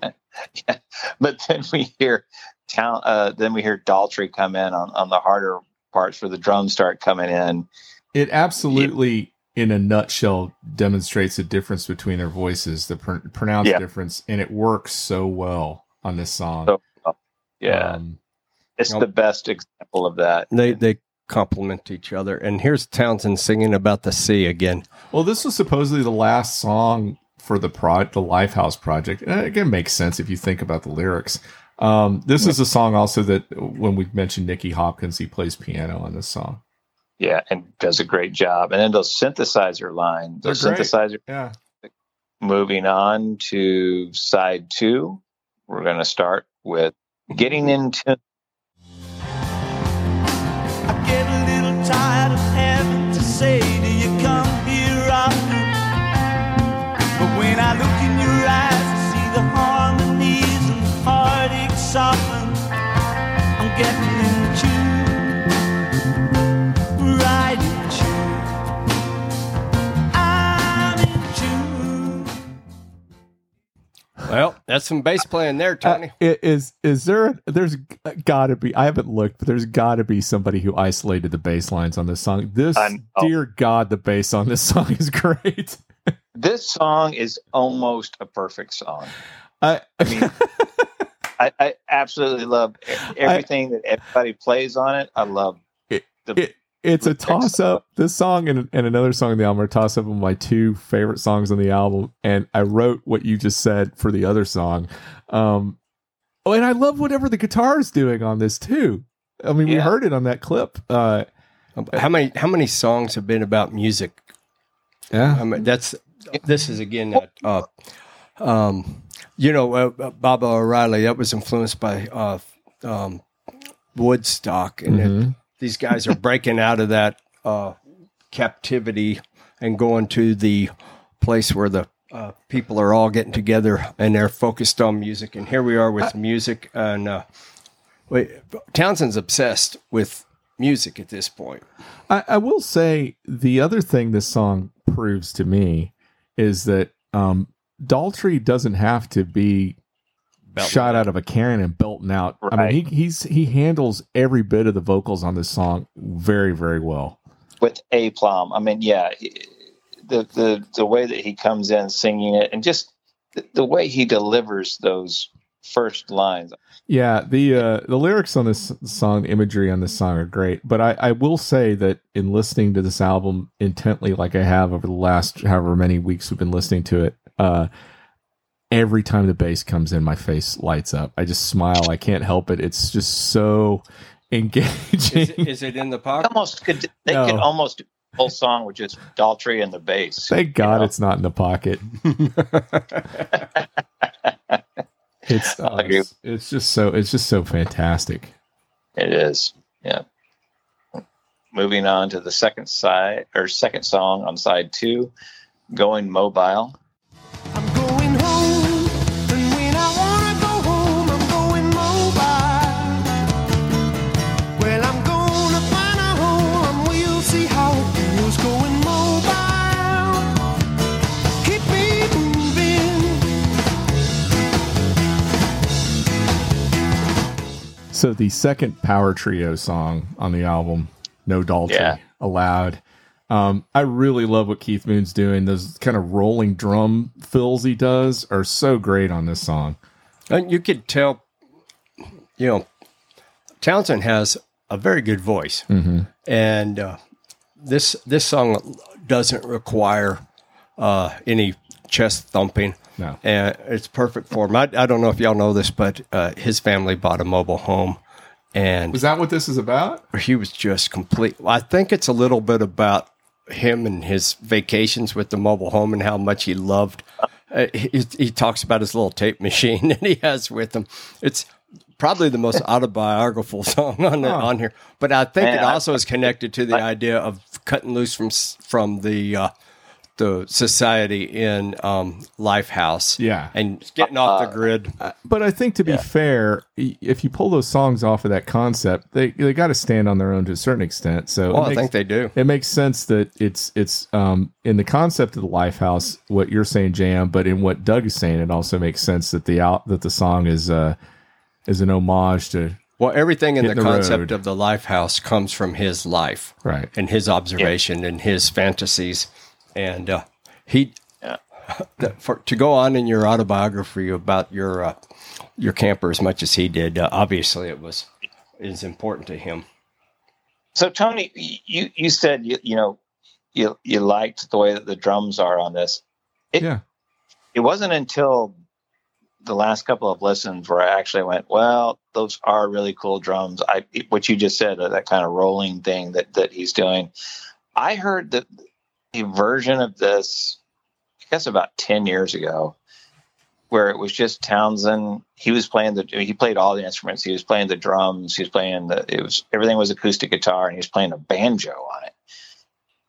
But then we hear Daltrey come in on the harder parts where the drums start coming in. It absolutely, in a nutshell, demonstrates the difference between their voices, the pronounced difference, and it works so well on this song. So, yeah. It's the best example of that. They complement each other. And here's Townshend singing about the sea again. Well, this was supposedly the last song for the Lifehouse project. And it again makes sense if you think about the lyrics. This is a song also that when we mentioned Nicky Hopkins, he plays piano on this song. Yeah, and does a great job. And then those synthesizer lines. Those synthesizer. Yeah. Moving on to side two, we're going to start with Getting in Tune. I get a little tired of having to say, do you come here often? But when I look in your eyes and see the harmonies and the heartache soften, I'm getting in tune, right in tune. I'm in tune. Well, that's some bass playing there, Tony. There's gotta be, I haven't looked, but there's gotta be somebody who isolated the bass lines on this song. Dear God, the bass on this song is great. This song is almost a perfect song. I mean, I absolutely love everything that everybody plays on it. I love it. It's a toss-up. This song and another song on the album are a toss-up of my two favorite songs on the album. And I wrote what you just said for the other song. And I love whatever the guitar is doing on this, too. I mean, we heard it on that clip. How many songs have been about music? Yeah. I mean, Baba O'Reilly, that was influenced by Woodstock. And these guys are breaking out of that captivity and going to the place where the people are all getting together and they're focused on music. And here we are with music. And Townshend's obsessed with music at this point. I will say the other thing this song proves to me is that Daltrey doesn't have to be shot out of a cannon and belting out. Right. I mean, he handles every bit of the vocals on this song very, very well. With aplomb. I mean, yeah, the way that he comes in singing it and just the way he delivers those first lines. Yeah, the lyrics on this song, the imagery on this song are great. But I will say that in listening to this album intently, like I have over the last however many weeks we've been listening to it, every time the bass comes in, my face lights up. I just smile. I can't help it. It's just so engaging. Is it in the pocket? They could almost do a whole song with just Daltrey and the bass. Thank God it's not in the pocket. It's just so fantastic. It is. Yeah. Moving on to the second song on side two, Going Mobile. So the second power trio song on the album, no Daltrey allowed. I really love what Keith Moon's doing. Those kind of rolling drum fills he does are so great on this song. And you could tell, you know, Townshendhas a very good voice, and this song doesn't require any chest thumping. No. And it's perfect for him. I don't know if y'all know this, but his family bought a mobile home. And was that what this is about? He was just complete. I think it's a little bit about him and his vacations with the mobile home and how much he loved. He talks about his little tape machine that he has with him. It's probably the most autobiographical song on here. But I think it also is connected to the idea of cutting loose from the the society in Lifehouse. Yeah. And getting off the grid. But I think, to be fair, if you pull those songs off of that concept, they got to stand on their own to a certain extent. So I think they do. It makes sense that it's in the concept of the Lifehouse, what you're saying, Jam, but in what Doug is saying, it also makes sense that the song is an homage to... Well, everything in the concept road. Of the Lifehouse comes from his life, right? And his observation and his fantasies. And to go on in your autobiography about your camper as much as he did, obviously it is important to him. So, Tony, you said you liked the way that the drums are on this. It wasn't until the last couple of listens where I actually went, well, those are really cool drums. What you just said, that kind of rolling thing that he's doing. I heard that a version of this, I guess about 10 years ago, where it was just Townsend. He played all the instruments. He was playing the drums. He was playing everything was acoustic guitar, and he was playing a banjo on it.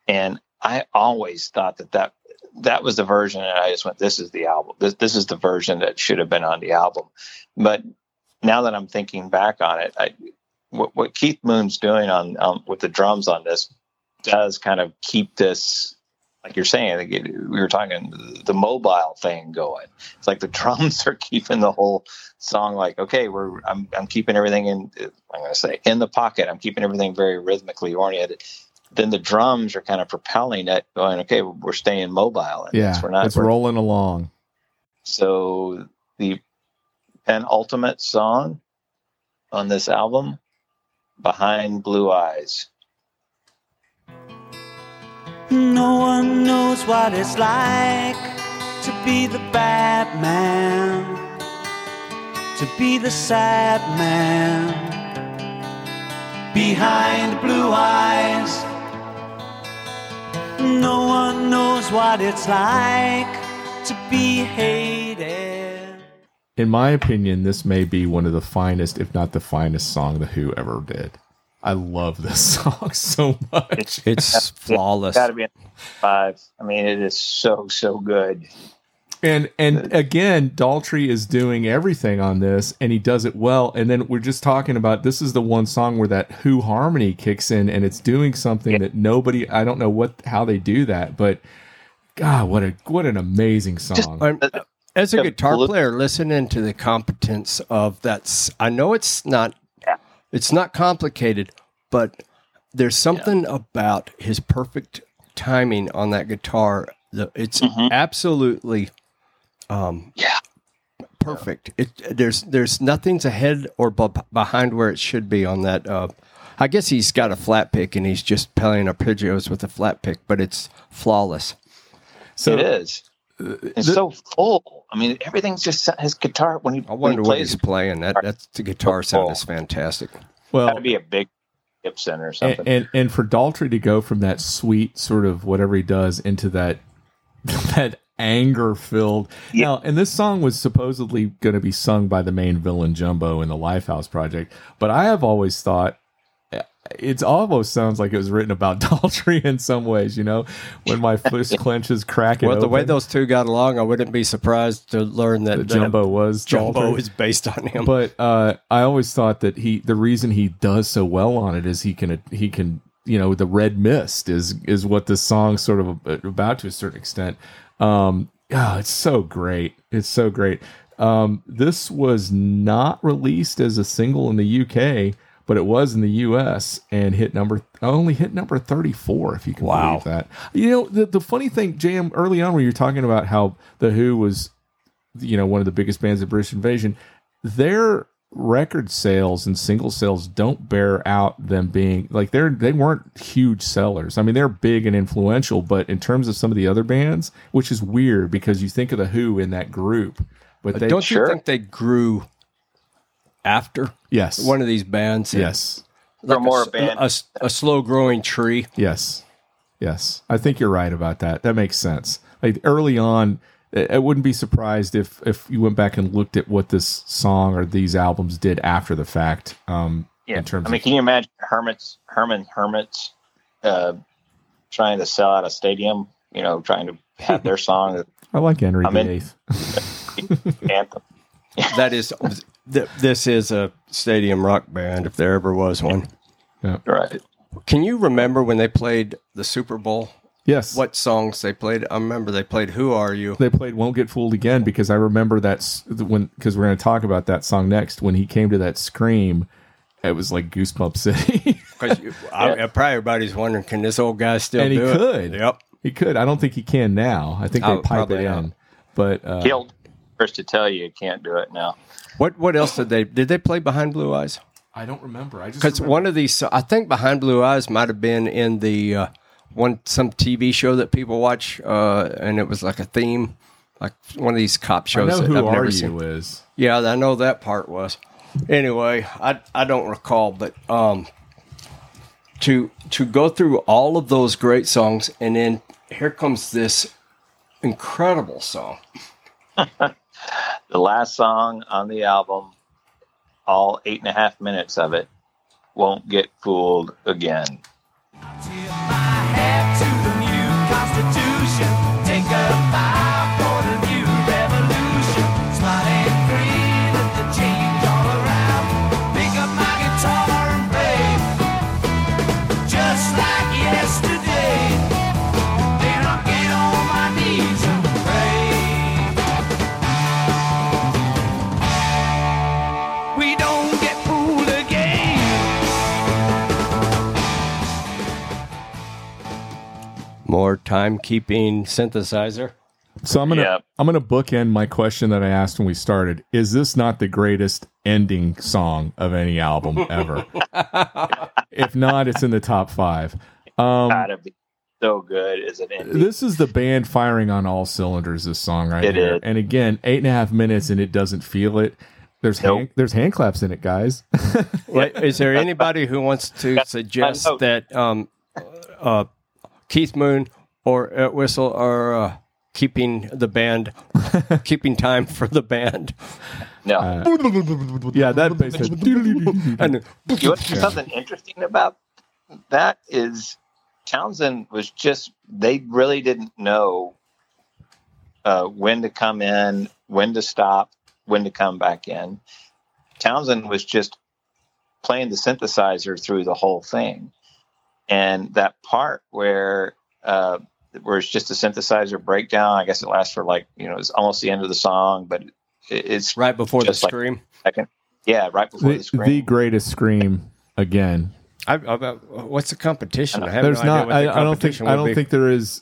And I always thought that was the version, and I just went, this is the album. This is the version that should have been on the album. But now that I'm thinking back on it, what Keith Moon's doing on with the drums on this does kind of keep this, like you're saying, we were talking the mobile thing going. It's like the drums are keeping the whole song like, okay, I'm keeping everything in the pocket. I'm keeping everything very rhythmically oriented. Then the drums are kind of propelling it, going, okay, we're staying mobile. And it's rolling along. So the penultimate song on this album, Behind Blue Eyes. No one knows what it's like to be the bad man, to be the sad man, behind blue eyes. No one knows what it's like to be hated. In my opinion, this may be one of the finest, if not the finest song The Who ever did. I love this song so much. It's flawless. It's got to be in the top 5. I mean, it is so, so good. And again, Daltrey is doing everything on this, and he does it well. And then we're just talking about, this is the one song where that Who harmony kicks in, and it's doing something that nobody, I don't know how they do that, but God, what an amazing song. As a guitar player, listening to the competence of that, I know it's not complicated, but there's something about his perfect timing on that guitar. It's absolutely... perfect. There's nothing's ahead or behind where it should be on that. I guess he's got a flat pick and he's just playing arpeggios with a flat pick, but it's flawless. So it is. It's so full. I mean, everything's just his guitar. When he plays, what he's playing. That's the guitar sound is fantastic. Well, that'd be a big Gibson or something. And for Daltrey to go from that sweet sort of whatever he does into that. Anger filled. Yeah. Now, and this song was supposedly going to be sung by the main villain Jumbo in the Lifehouse project, but I have always thought it almost sounds like it was written about Daltrey in some ways, when my fist clenches cracking. Well, the way those two got along, I wouldn't be surprised to learn that Jumbo is based on him. But I always thought that the reason he does so well on it is he can the red mist is what this song sort of about to a certain extent. It's so great. It's so great. This was not released as a single in the UK, but it was in the US and only hit number 34, if you can believe that. The funny thing, Jam, early on when you're talking about how The Who was, one of the biggest bands of British Invasion, their record sales and single sales don't bear out them being like they weren't huge sellers. I mean, they're big and influential, but in terms of some of the other bands, which is weird because you think of The Who in that group, but you think they grew after? Yes, one of these bands. Yes, they're like more a slow growing tree. Yes, I think you're right about that. That makes sense. Like early on. I wouldn't be surprised if you went back and looked at what this song or these albums did after the fact. Can you imagine Herman Hermits trying to sell out a stadium you know, trying to have their song. I like Henry VIII. Anthem. That is, this is a stadium rock band, if there ever was one. Yeah. Right. Can you remember when they played the Super Bowl? Yes. What songs they played? I remember they played Who Are You? They played Won't Get Fooled Again, because I remember that's when, because we're going to talk about that song next. When he came to that scream, it was like Goosebump City. Probably everybody's wondering, can this old guy still do it? And he could. Yep. He could. I don't think he can now. I think they pipe it in. But he'll first to tell you can't do it now. What else did they play Behind Blue Eyes? I don't remember. I just because one of these, I think Behind Blue Eyes might have been in the some TV show that people watch, and it was like a theme, like one of these cop shows. I know that Who I've Are never You seen. Is. Yeah, I know that part was. Anyway, I don't recall, but to go through all of those great songs, and then here comes this incredible song. The last song on the album, all 8.5 minutes of it, Won't Get Fooled Again. More timekeeping synthesizer. So I'm gonna bookend my question that I asked when we started. Is this not the greatest ending song of any album ever? If not, it's in the top 5. Gotta be so good as an ending. This is the band firing on all cylinders. This song right it here, is. And again, 8.5 minutes, and it doesn't feel it. There's there's hand claps in it, guys. Is there anybody who wants to suggest that? Keith Moon or Entwistle are keeping time for the band. No. Yeah, that basically. Something interesting about that is Townshend was just, they really didn't know when to come in, when to stop, when to come back in. Townshend was just playing the synthesizer through the whole thing. And that part where it's just a synthesizer breakdown, I guess it lasts for it's almost the end of the song, but it's right before the scream. Right before the scream. The greatest scream again. What's the competition? I don't think there is.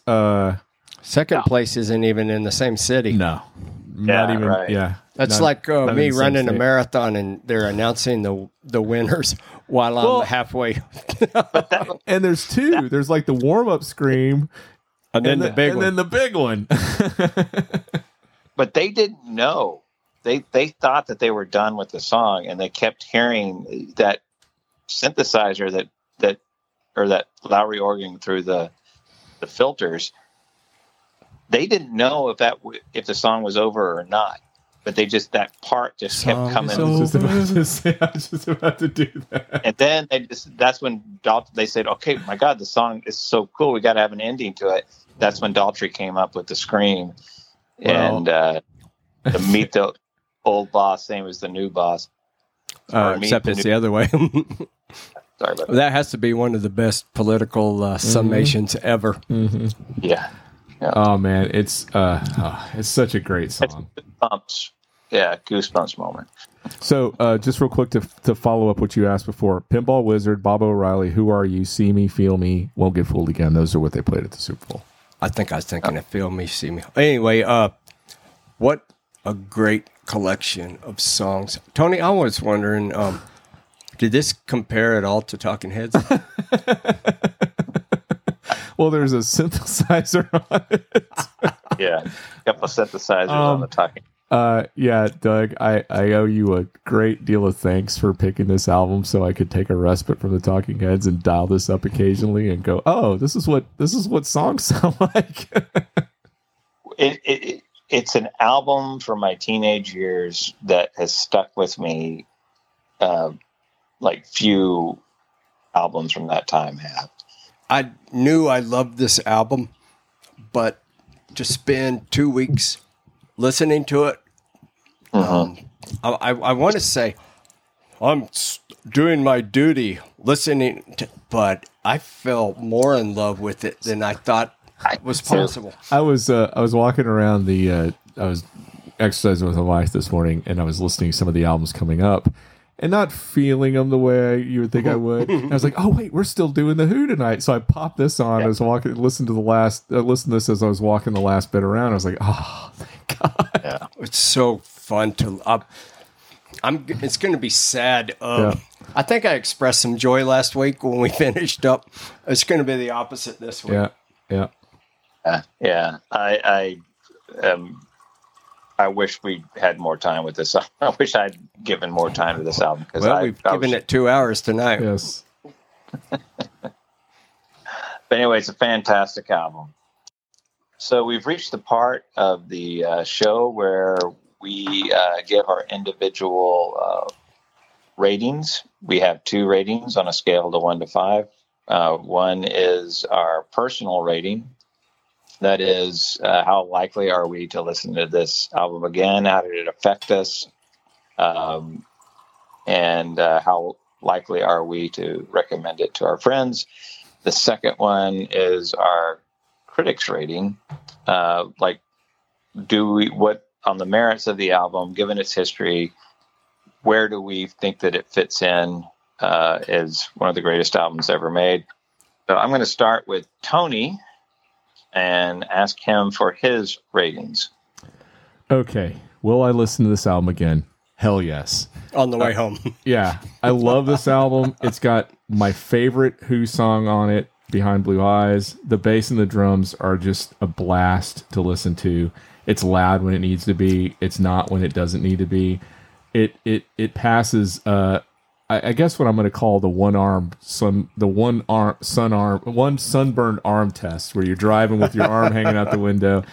Second place isn't even in the same city. No, not even. Right. Yeah, that's me running a marathon and they're announcing the winners. While I'm halfway. And there's two. There's like the warm-up scream. And then the big one. But they didn't know. They thought that they were done with the song, and they kept hearing that synthesizer that Lowrey organ through the filters. They didn't know if the song was over or not. But they that part kept coming. I was just about to do that. And then that's when Daltrey, they said, okay, my God, the song is so cool. We got to have an ending to it. That's when Daltrey came up with the scream. Well, and the meet the old boss, same as the new boss. Except it's the other way. Sorry about that. That has to be one of the best political summations ever. Mm-hmm. Yeah. Yeah. Oh man, it's such a great song. Goosebumps moment. So just real quick to follow up what you asked before, Pinball Wizard, Bob O'Reilly, Who Are You, See Me, Feel Me, Won't Get Fooled Again. Those are what they played at the Super Bowl. I think I was thinking of Feel Me, See Me. Anyway, what a great collection of songs. Tony, I was wondering, did this compare at all to Talking Heads? Well, there's a synthesizer on it. Yeah, a couple of synthesizers on the talking. Doug, I owe you a great deal of thanks for picking this album so I could take a respite from the Talking Heads and dial this up occasionally and go, oh, this is what songs sound like. It's an album from my teenage years that has stuck with me, like few albums from that time have. I knew I loved this album, but to spend 2 weeks listening to it, I want to say I'm doing my duty listening to, but I fell more in love with it than I thought was possible. I was walking around the I was exercising with my wife this morning, and I was listening to some of the albums coming up and not feeling them the way you would think I would. And I was like, oh wait, we're still doing The Who tonight. So I popped this on. Yeah. I was walking, listened to this as I was walking the last bit around. I was like, oh, thank God. Yeah. It's so fun to it's going to be sad. I think I expressed some joy last week when we finished up. It's going to be the opposite this week. Yeah. I wish we had more time with this. I wish I'd given more time to this album. We've given it 2 hours tonight. Yes. But anyway, it's a fantastic album. So we've reached the part of the show where we give our individual ratings. We have two ratings on a scale of 1 to 5. One is our personal rating. That is, how likely are we to listen to this album again? How did it affect us? And how likely are we to recommend it to our friends? The second one is our critics rating. What on the merits of the album, given its history, where do we think that it fits in as one of the greatest albums ever made? So I'm going to start with Tony and ask him for his ratings. Okay. Will I listen to this album again? Hell yes. On the way home. Yeah. I love this album. It's got my favorite Who song on it, Behind Blue Eyes. The bass and the drums are just a blast to listen to. It's loud when it needs to be. It's not when it doesn't need to be. It passes I guess what I'm going to call the one sunburned arm test, where you're driving with your arm hanging out the window,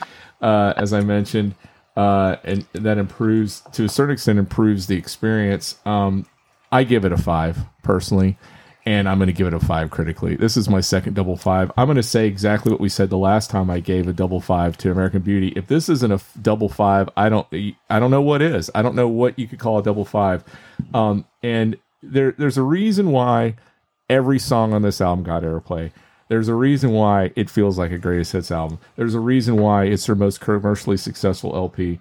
as I mentioned, and that improves to a certain extent the experience. I give it a 5 personally, and I'm going to give it a 5 critically. This is my second double 5. I'm going to say exactly what we said the last time I gave a double 5 to American Beauty. If this isn't a double 5, I don't know what is. I don't know what you could call a double 5, and There's a reason why every song on this album got airplay. There's a reason why it feels like a greatest hits album. There's a reason why it's their most commercially successful LP.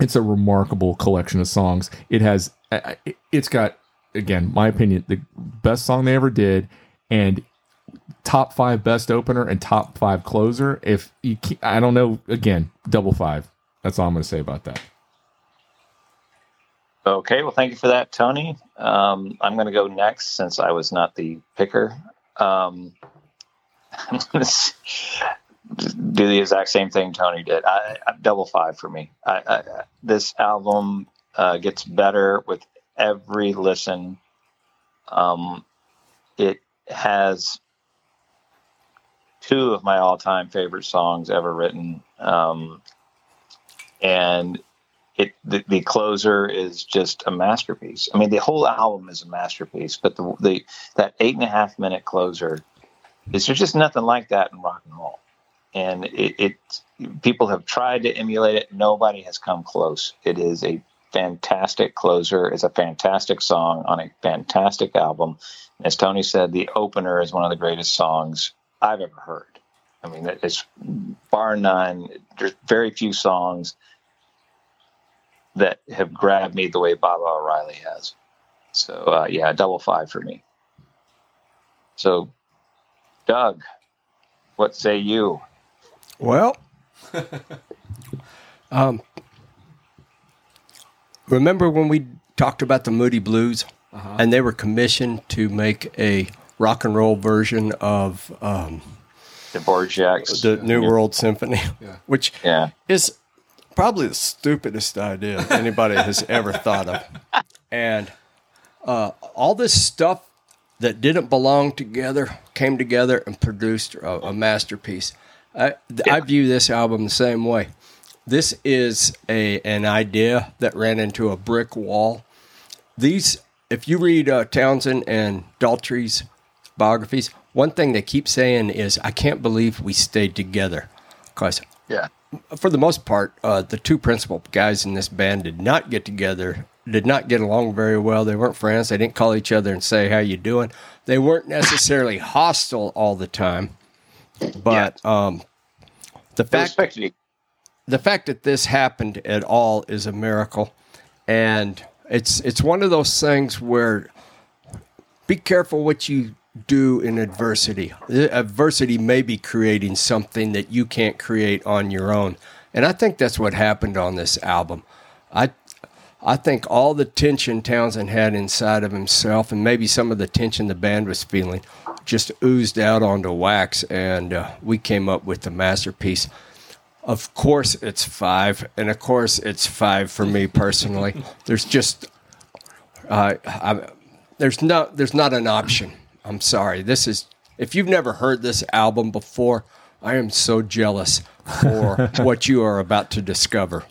It's a remarkable collection of songs. It's got, again, my opinion, the best song they ever did, and top 5 best opener and top 5 closer. If you keep, I don't know, again, double 5. That's all I'm going to say about that. Okay, well, thank you for that, Tony. I'm going to go next, since I was not the picker. I'm going to do the exact same thing Tony did. Double 5 for me. This album gets better with every listen. It has 2 of my all-time favorite songs ever written, and the closer is just a masterpiece. I mean, the whole album is a masterpiece, but that 8.5-minute closer, there's just nothing like that in rock and roll. And people have tried to emulate it. Nobody has come close. It is a fantastic closer. It's a fantastic song on a fantastic album. As Tony said, the opener is one of the greatest songs I've ever heard. I mean, it's bar none. There's very few songs that have grabbed me the way Baba O'Reilly has. So, double 5 for me. So, Doug, what say you? Well, remember when we talked about the Moody Blues, and they were commissioned to make a rock and roll version of the New World Symphony, which is probably the stupidest idea anybody has ever thought of. And all this stuff that didn't belong together came together and produced a masterpiece. I view this album the same way. This is an idea that ran into a brick wall. If you read Townsend and Daltrey's biographies, one thing they keep saying is, I can't believe we stayed together. Because, yeah, for the most part, the two principal guys in this band did not get together, did not get along very well. They weren't friends. They didn't call each other and say, how you doing? They weren't necessarily hostile all the time. But yeah. The fact that this happened at all is a miracle. And it's one of those things where be careful what you do in adversity. Adversity may be creating something that you can't create on your own. And I think that's what happened on this album. I think all the tension Townshend had inside of himself, and maybe some of the tension the band was feeling, just oozed out onto wax, and we came up with the masterpiece. Of course it's 5, and of course it's 5 for me personally. There's just there's not an option. I'm sorry. This is, if you've never heard this album before, I am so jealous for what you are about to discover.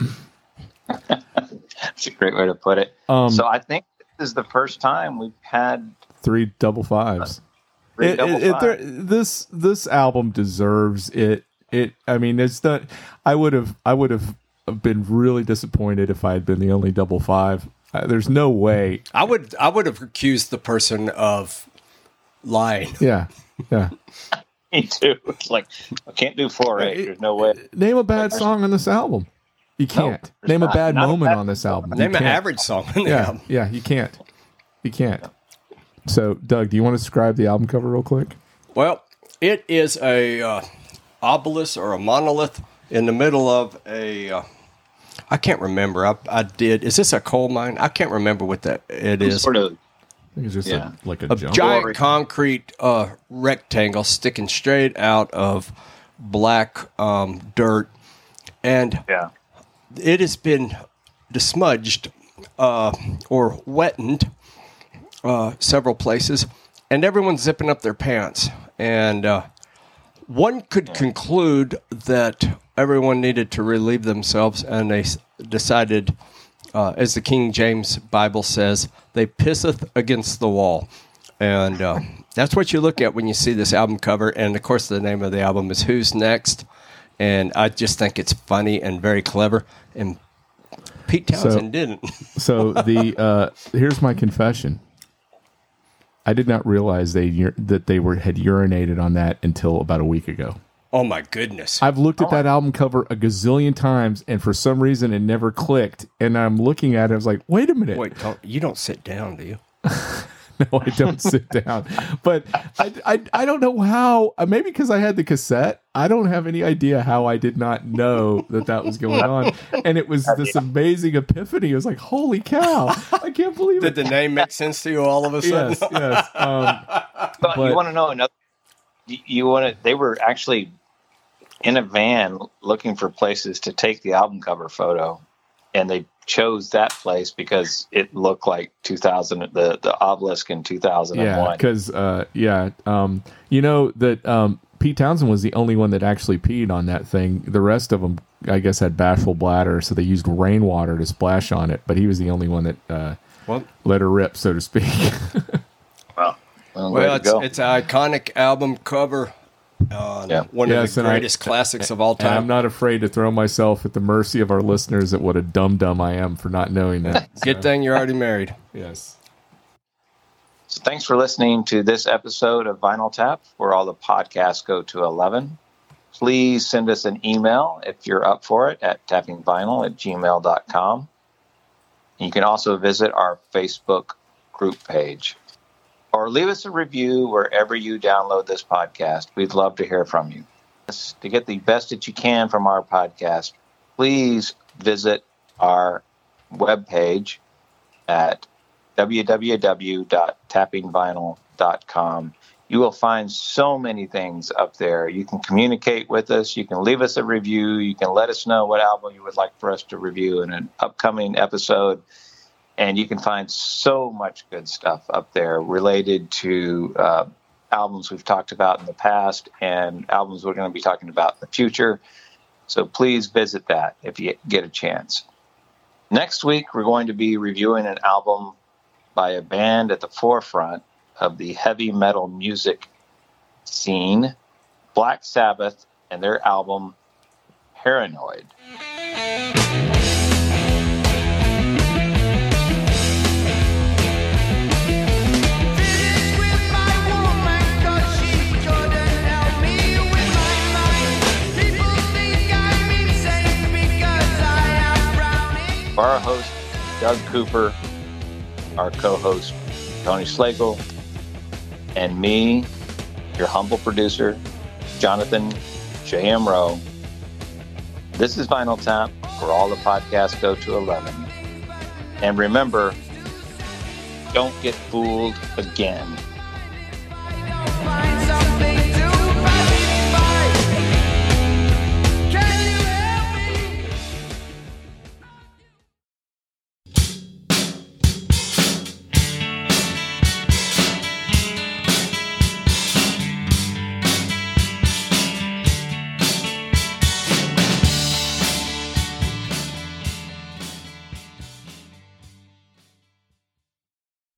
That's a great way to put it. So I think this is the first time we've had 3 double fives. This album deserves it. I mean, it's not. I would have been really disappointed if I had been the only double five. There's no way. I would have accused the person of lying. Yeah. Me too. It's like, I can't do 4/8. There's no way. Name a bad song on this album. You can't. No, name a bad moment on this album. Name an average song on the album. Yeah, you can't. You can't. So, Doug, do you want to describe the album cover real quick? Well, it is a obelisk or a monolith in the middle of a... I can't remember. I did. Is this a coal mine? I can't remember what that it is. Sort of. I think it's just like a giant concrete rectangle sticking straight out of black dirt, and it has been desmudged or wetted several places, and everyone's zipping up their pants, and one could conclude that everyone needed to relieve themselves, and they decided. As the King James Bible says, they pisseth against the wall. And that's what you look at when you see this album cover. And, of course, the name of the album is Who's Next? And I just think it's funny and very clever. And Pete Townshend didn't. So the here's my confession. I did not realize that they had urinated on that until about a week ago. Oh, my goodness. I've looked at that album cover a gazillion times, and for some reason it never clicked. And I'm looking at it, I was like, wait a minute. Wait, you don't sit down, do you? No, I don't sit down. But I don't know how, maybe because I had the cassette, I don't have any idea how I did not know that was going on. And it was this amazing epiphany. It was like, holy cow, I can't believe it. Did the name make sense to you all of a sudden? Yes. But you want to know another? They were actually in a van looking for places to take the album cover photo, and they chose that place because it looked like 2000, the obelisk in 2001. Yeah, because you know that Pete Townshend was the only one that actually peed on that thing. The rest of them, I guess, had bashful bladder, so they used rainwater to splash on it. But he was the only one that let her rip, so to speak. Well, it's an iconic album cover. One of the greatest classics of all time. I'm not afraid to throw myself at the mercy of our listeners at what a dumb I am for not knowing that. Good thing you're already married. Yes. So thanks for listening to this episode of Vinyl Tap, where all the podcasts go to 11. Please send us an email if you're up for it at tappingvinyl@gmail.com. And you can also visit our Facebook group page. Or leave us a review wherever you download this podcast. We'd love to hear from you. To get the best that you can from our podcast, please visit our webpage at www.tappingvinyl.com. You will find so many things up there. You can communicate with us. You can leave us a review. You can let us know what album you would like for us to review in an upcoming episode. And you can find so much good stuff up there related to albums we've talked about in the past and albums we're going to be talking about in the future. So please visit that if you get a chance. Next week, we're going to be reviewing an album by a band at the forefront of the heavy metal music scene, Black Sabbath, and their album Paranoid. Our host, Doug Cooper, our co-host, Tony Slagle, and me, your humble producer, Jonathan J.M. Rowe. This is Vinyl Tap, where all the podcasts go to 11. And remember, don't get fooled again.